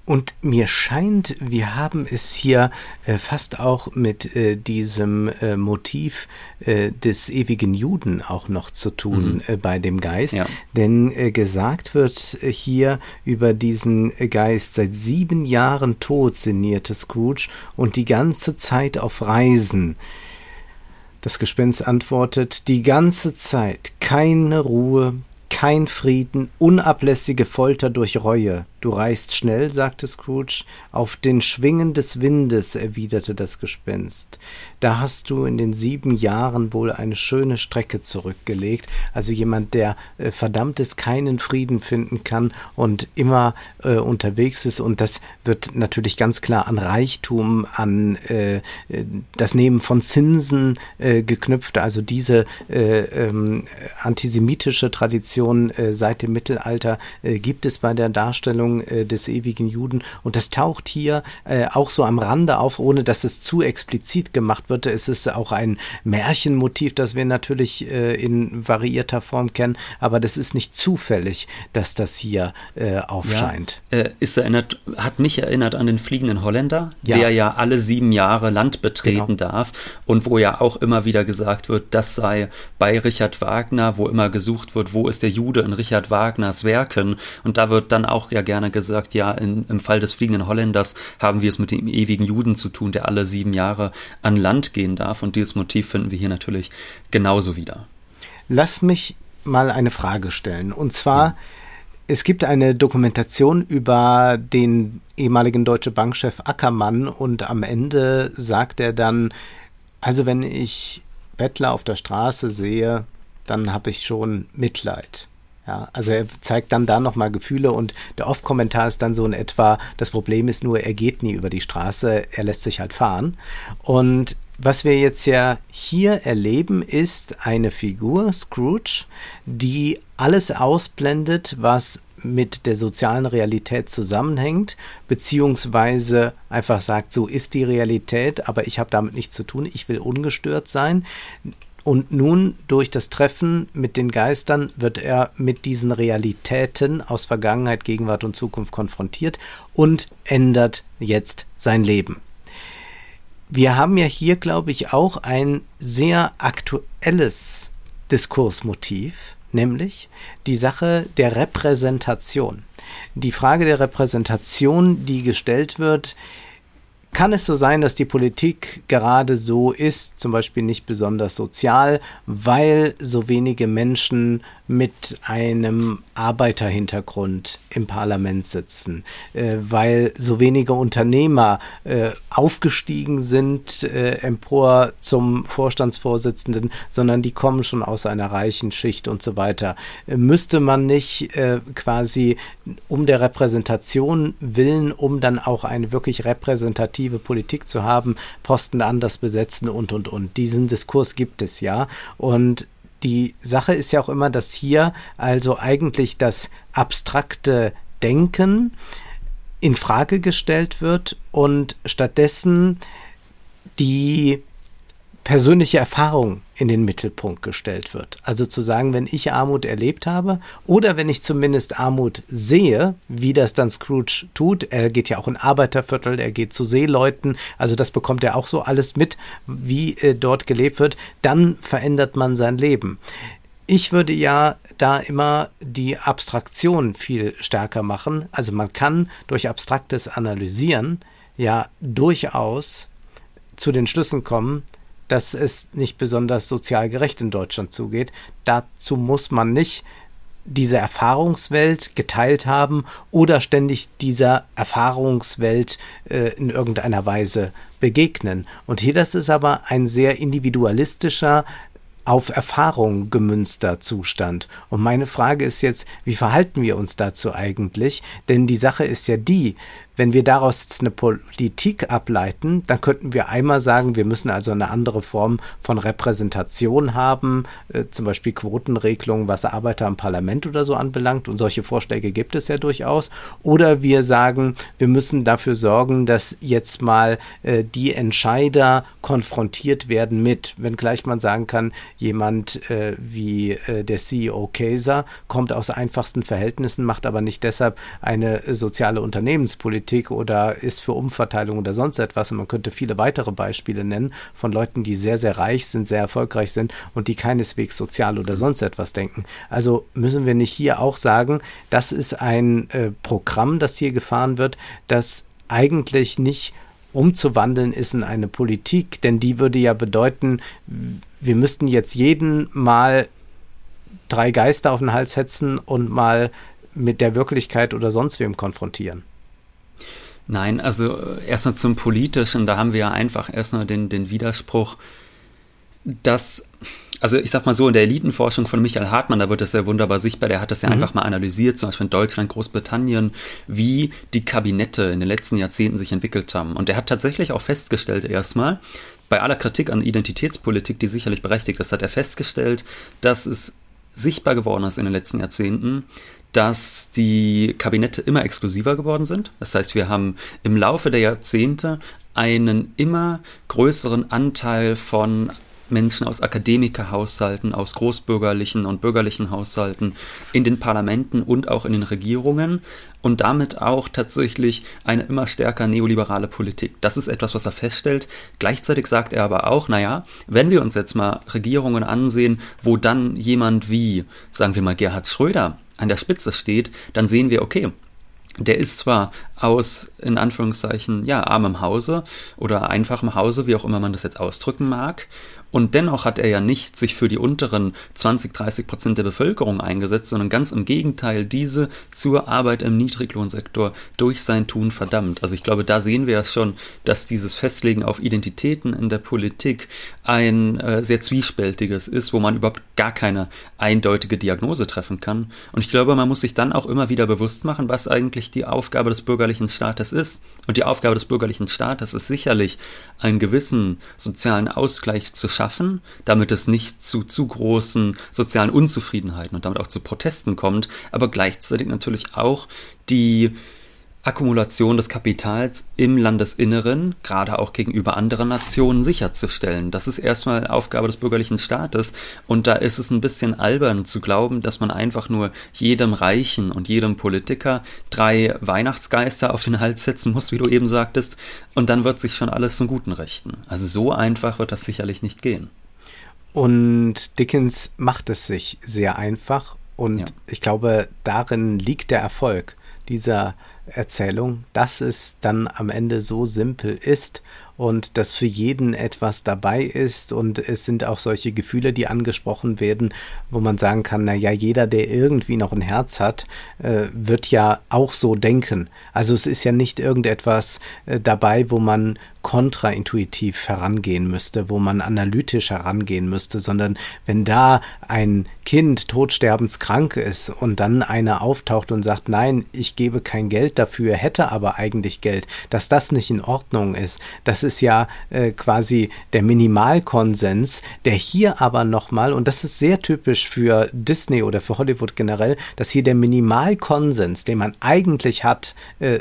Und mir scheint, wir haben es hier fast auch mit diesem Motiv des ewigen Juden auch noch zu tun bei dem Geist. Ja. Denn gesagt wird hier über diesen Geist, seit 7 Jahren tot sinnierte Scrooge und die ganze Zeit auf Reisen. Das Gespenst antwortet, die ganze Zeit keine Ruhe, kein Frieden, unablässige Folter durch Reue. »Du reist schnell«, sagte Scrooge. »Auf den Schwingen des Windes«, erwiderte das Gespenst. »Da hast du in den 7 Jahren wohl eine schöne Strecke zurückgelegt.« Also jemand, der verdammt ist, keinen Frieden finden kann und immer unterwegs ist. Und das wird natürlich ganz klar an Reichtum, an das Nehmen von Zinsen geknüpft. Also diese antisemitische Tradition seit dem Mittelalter gibt es bei der Darstellung des ewigen Juden, und das taucht hier auch so am Rande auf, ohne dass es zu explizit gemacht wird. Es ist auch ein Märchenmotiv, das wir natürlich in variierter Form kennen, aber das ist nicht zufällig, dass das hier aufscheint. Ja, hat mich erinnert an den fliegenden Holländer, ja, der ja alle 7 Jahre Land betreten darf und wo ja auch immer wieder gesagt wird, das sei bei Richard Wagner, wo immer gesucht wird, wo ist der Jude in Richard Wagners Werken, und da wird dann auch ja gerne gesagt, ja, im Fall des fliegenden Holländers haben wir es mit dem ewigen Juden zu tun, der alle 7 Jahre an Land gehen darf, und dieses Motiv finden wir hier natürlich genauso wieder. Lass mich mal eine Frage stellen, und zwar, es gibt eine Dokumentation über den ehemaligen Deutsche Bankchef Ackermann, und am Ende sagt er dann, also wenn ich Bettler auf der Straße sehe, dann habe ich schon Mitleid. Ja, also er zeigt dann da nochmal Gefühle, und der Off-Kommentar ist dann so in etwa, das Problem ist nur, er geht nie über die Straße, er lässt sich halt fahren. Und was wir jetzt ja hier erleben, ist eine Figur, Scrooge, die alles ausblendet, was mit der sozialen Realität zusammenhängt, beziehungsweise einfach sagt, so ist die Realität, aber ich habe damit nichts zu tun, ich will ungestört sein. Und nun durch das Treffen mit den Geistern wird er mit diesen Realitäten aus Vergangenheit, Gegenwart und Zukunft konfrontiert und ändert jetzt sein Leben. Wir haben ja hier, glaube ich, auch ein sehr aktuelles Diskursmotiv, nämlich die Sache der Repräsentation. Die Frage der Repräsentation, die gestellt wird: Kann es so sein, dass die Politik gerade so ist, zum Beispiel nicht besonders sozial, weil so wenige Menschen mit einem Arbeiterhintergrund im Parlament sitzen, weil so wenige Unternehmer aufgestiegen sind, empor zum Vorstandsvorsitzenden, sondern die kommen schon aus einer reichen Schicht und so weiter? Müsste man nicht quasi um der Repräsentation willen, um dann auch eine wirklich repräsentative Politik zu haben, Posten anders besetzen und. Diesen Diskurs gibt es ja. Und die Sache ist ja auch immer, dass hier also eigentlich das abstrakte Denken in Frage gestellt wird und stattdessen die persönliche Erfahrung in den Mittelpunkt gestellt wird. Also zu sagen, wenn ich Armut erlebt habe oder wenn ich zumindest Armut sehe, wie das dann Scrooge tut, er geht ja auch in Arbeiterviertel, er geht zu Seeleuten, also das bekommt er auch so alles mit, wie dort gelebt wird, dann verändert man sein Leben. Ich würde ja da immer die Abstraktion viel stärker machen. Also man kann durch abstraktes Analysieren ja durchaus zu den Schlüssen kommen, dass es nicht besonders sozial gerecht in Deutschland zugeht. Dazu muss man nicht diese Erfahrungswelt geteilt haben oder ständig dieser Erfahrungswelt in irgendeiner Weise begegnen. Und hier, das ist aber ein sehr individualistischer, auf Erfahrung gemünzter Zustand. Und meine Frage ist jetzt, wie verhalten wir uns dazu eigentlich? Denn die Sache ist ja die, wenn wir daraus jetzt eine Politik ableiten, dann könnten wir einmal sagen, wir müssen also eine andere Form von Repräsentation haben, zum Beispiel Quotenregelungen, was Arbeiter im Parlament oder so anbelangt, und solche Vorschläge gibt es ja durchaus. Oder wir sagen, wir müssen dafür sorgen, dass jetzt mal die Entscheider konfrontiert werden mit, wenngleich man sagen kann, jemand wie der CEO Kaeser kommt aus einfachsten Verhältnissen, macht aber nicht deshalb eine soziale Unternehmenspolitik oder ist für Umverteilung oder sonst etwas. Und man könnte viele weitere Beispiele nennen von Leuten, die sehr, sehr reich sind, sehr erfolgreich sind und die keineswegs sozial oder sonst etwas denken. Also müssen wir nicht hier auch sagen, das ist ein Programm, das hier gefahren wird, das eigentlich nicht umzuwandeln ist in eine Politik, denn die würde ja bedeuten, wir müssten jetzt jeden mal 3 Geister auf den Hals hetzen und mal mit der Wirklichkeit oder sonst wem konfrontieren. Nein, also erstmal zum Politischen, da haben wir ja einfach erstmal den Widerspruch, dass, also ich sag mal so, in der Elitenforschung von Michael Hartmann, da wird das sehr wunderbar sichtbar, der hat das ja einfach mal analysiert, zum Beispiel in Deutschland, Großbritannien, wie die Kabinette in den letzten Jahrzehnten sich entwickelt haben. Und er hat tatsächlich auch festgestellt erstmal, bei aller Kritik an Identitätspolitik, die sicherlich berechtigt ist, hat er festgestellt, dass es sichtbar geworden ist in den letzten Jahrzehnten, dass die Kabinette immer exklusiver geworden sind. Das heißt, wir haben im Laufe der Jahrzehnte einen immer größeren Anteil von Menschen aus Akademikerhaushalten, aus großbürgerlichen und bürgerlichen Haushalten in den Parlamenten und auch in den Regierungen und damit auch tatsächlich eine immer stärker neoliberale Politik. Das ist etwas, was er feststellt. Gleichzeitig sagt er aber auch, naja, wenn wir uns jetzt mal Regierungen ansehen, wo dann jemand wie, sagen wir mal, Gerhard Schröder an der Spitze steht, dann sehen wir, okay, der ist zwar aus, in Anführungszeichen, ja, armem Hause oder einfachem Hause, wie auch immer man das jetzt ausdrücken mag, und dennoch hat er ja nicht sich für die unteren 20-30% der Bevölkerung eingesetzt, sondern ganz im Gegenteil diese zur Arbeit im Niedriglohnsektor durch sein Tun verdammt. Also ich glaube, da sehen wir ja schon, dass dieses Festlegen auf Identitäten in der Politik ein sehr zwiespältiges ist, wo man überhaupt gar keine eindeutige Diagnose treffen kann. Und ich glaube, man muss sich dann auch immer wieder bewusst machen, was eigentlich die Aufgabe des bürgerlichen Staates ist. Und die Aufgabe des bürgerlichen Staates ist sicherlich, einen gewissen sozialen Ausgleich zu schaffen, damit es nicht zu großen sozialen Unzufriedenheiten und damit auch zu Protesten kommt, aber gleichzeitig natürlich auch die Akkumulation des Kapitals im Landesinneren, gerade auch gegenüber anderen Nationen, sicherzustellen. Das ist erstmal Aufgabe des bürgerlichen Staates und da ist es ein bisschen albern zu glauben, dass man einfach nur jedem Reichen und jedem Politiker 3 Weihnachtsgeister auf den Hals setzen muss, wie du eben sagtest, und dann wird sich schon alles zum Guten richten. Also so einfach wird das sicherlich nicht gehen. Und Dickens macht es sich sehr einfach und ich glaube, darin liegt der Erfolg dieser Erzählung, dass es dann am Ende so simpel ist und dass für jeden etwas dabei ist und es sind auch solche Gefühle, die angesprochen werden, wo man sagen kann, naja, jeder, der irgendwie noch ein Herz hat, wird ja auch so denken. Also es ist ja nicht irgendetwas dabei, wo man kontraintuitiv herangehen müsste, wo man analytisch herangehen müsste, sondern wenn da ein Kind todsterbenskrank ist und dann einer auftaucht und sagt, nein, ich gebe kein Geld dafür, hätte aber eigentlich Geld, dass das nicht in Ordnung ist, das ist ja quasi der Minimalkonsens, der hier aber nochmal, und das ist sehr typisch für Disney oder für Hollywood generell, dass hier der Minimalkonsens, den man eigentlich hat,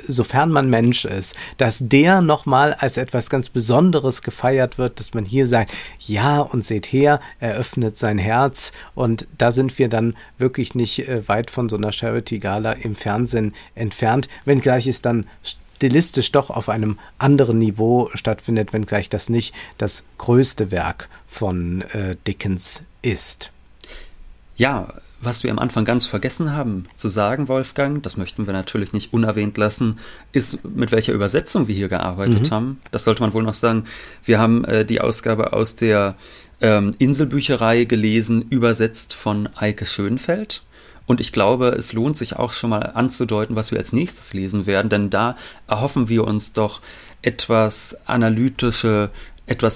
sofern man Mensch ist, dass der nochmal als etwas ganz Besonderes gefeiert wird, dass man hier sagt, ja, und seht her, er öffnet sein Herz, und da sind wir dann wirklich nicht weit von so einer Charity-Gala im Fernsehen entfernt, wenngleich es dann stilistisch doch auf einem anderen Niveau stattfindet, wenngleich das nicht das größte Werk von Dickens ist. Ja, was wir am Anfang ganz vergessen haben zu sagen, Wolfgang, das möchten wir natürlich nicht unerwähnt lassen, ist, mit welcher Übersetzung wir hier gearbeitet haben. Das sollte man wohl noch sagen. Wir haben die Ausgabe aus der Inselbücherei gelesen, übersetzt von Eike Schönfeld. Und ich glaube, es lohnt sich auch schon mal anzudeuten, was wir als nächstes lesen werden, denn da erhoffen wir uns doch etwas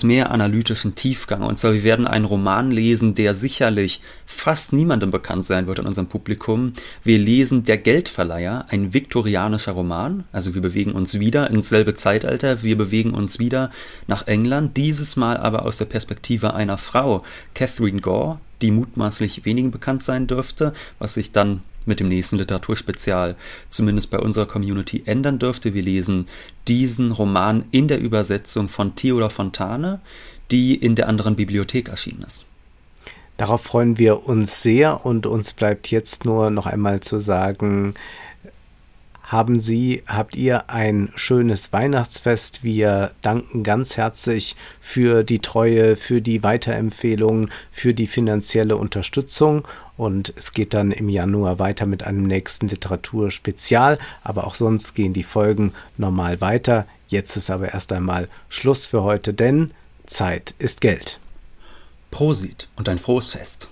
mehr analytischen Tiefgang. Und zwar, wir werden einen Roman lesen, der sicherlich fast niemandem bekannt sein wird in unserem Publikum. Wir lesen Der Geldverleiher, ein viktorianischer Roman. Also wir bewegen uns wieder ins selbe Zeitalter. Wir bewegen uns wieder nach England. Dieses Mal aber aus der Perspektive einer Frau, Catherine Gore, die mutmaßlich wenigen bekannt sein dürfte, was sich dann mit dem nächsten Literaturspezial zumindest bei unserer Community ändern dürfte. Wir lesen diesen Roman in der Übersetzung von Theodor Fontane, die in der anderen Bibliothek erschienen ist. Darauf freuen wir uns sehr und uns bleibt jetzt nur noch einmal zu sagen, habt ihr ein schönes Weihnachtsfest. Wir danken ganz herzlich für die Treue, für die Weiterempfehlungen, für die finanzielle Unterstützung. Und es geht dann im Januar weiter mit einem nächsten Literaturspezial. Aber auch sonst gehen die Folgen normal weiter. Jetzt ist aber erst einmal Schluss für heute, denn Zeit ist Geld. Prosit und ein frohes Fest.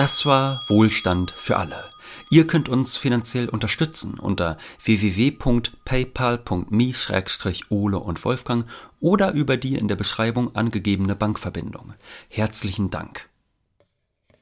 Das war Wohlstand für alle. Ihr könnt uns finanziell unterstützen unter www.paypal.me/Ole und Wolfgang oder über die in der Beschreibung angegebene Bankverbindung. Herzlichen Dank.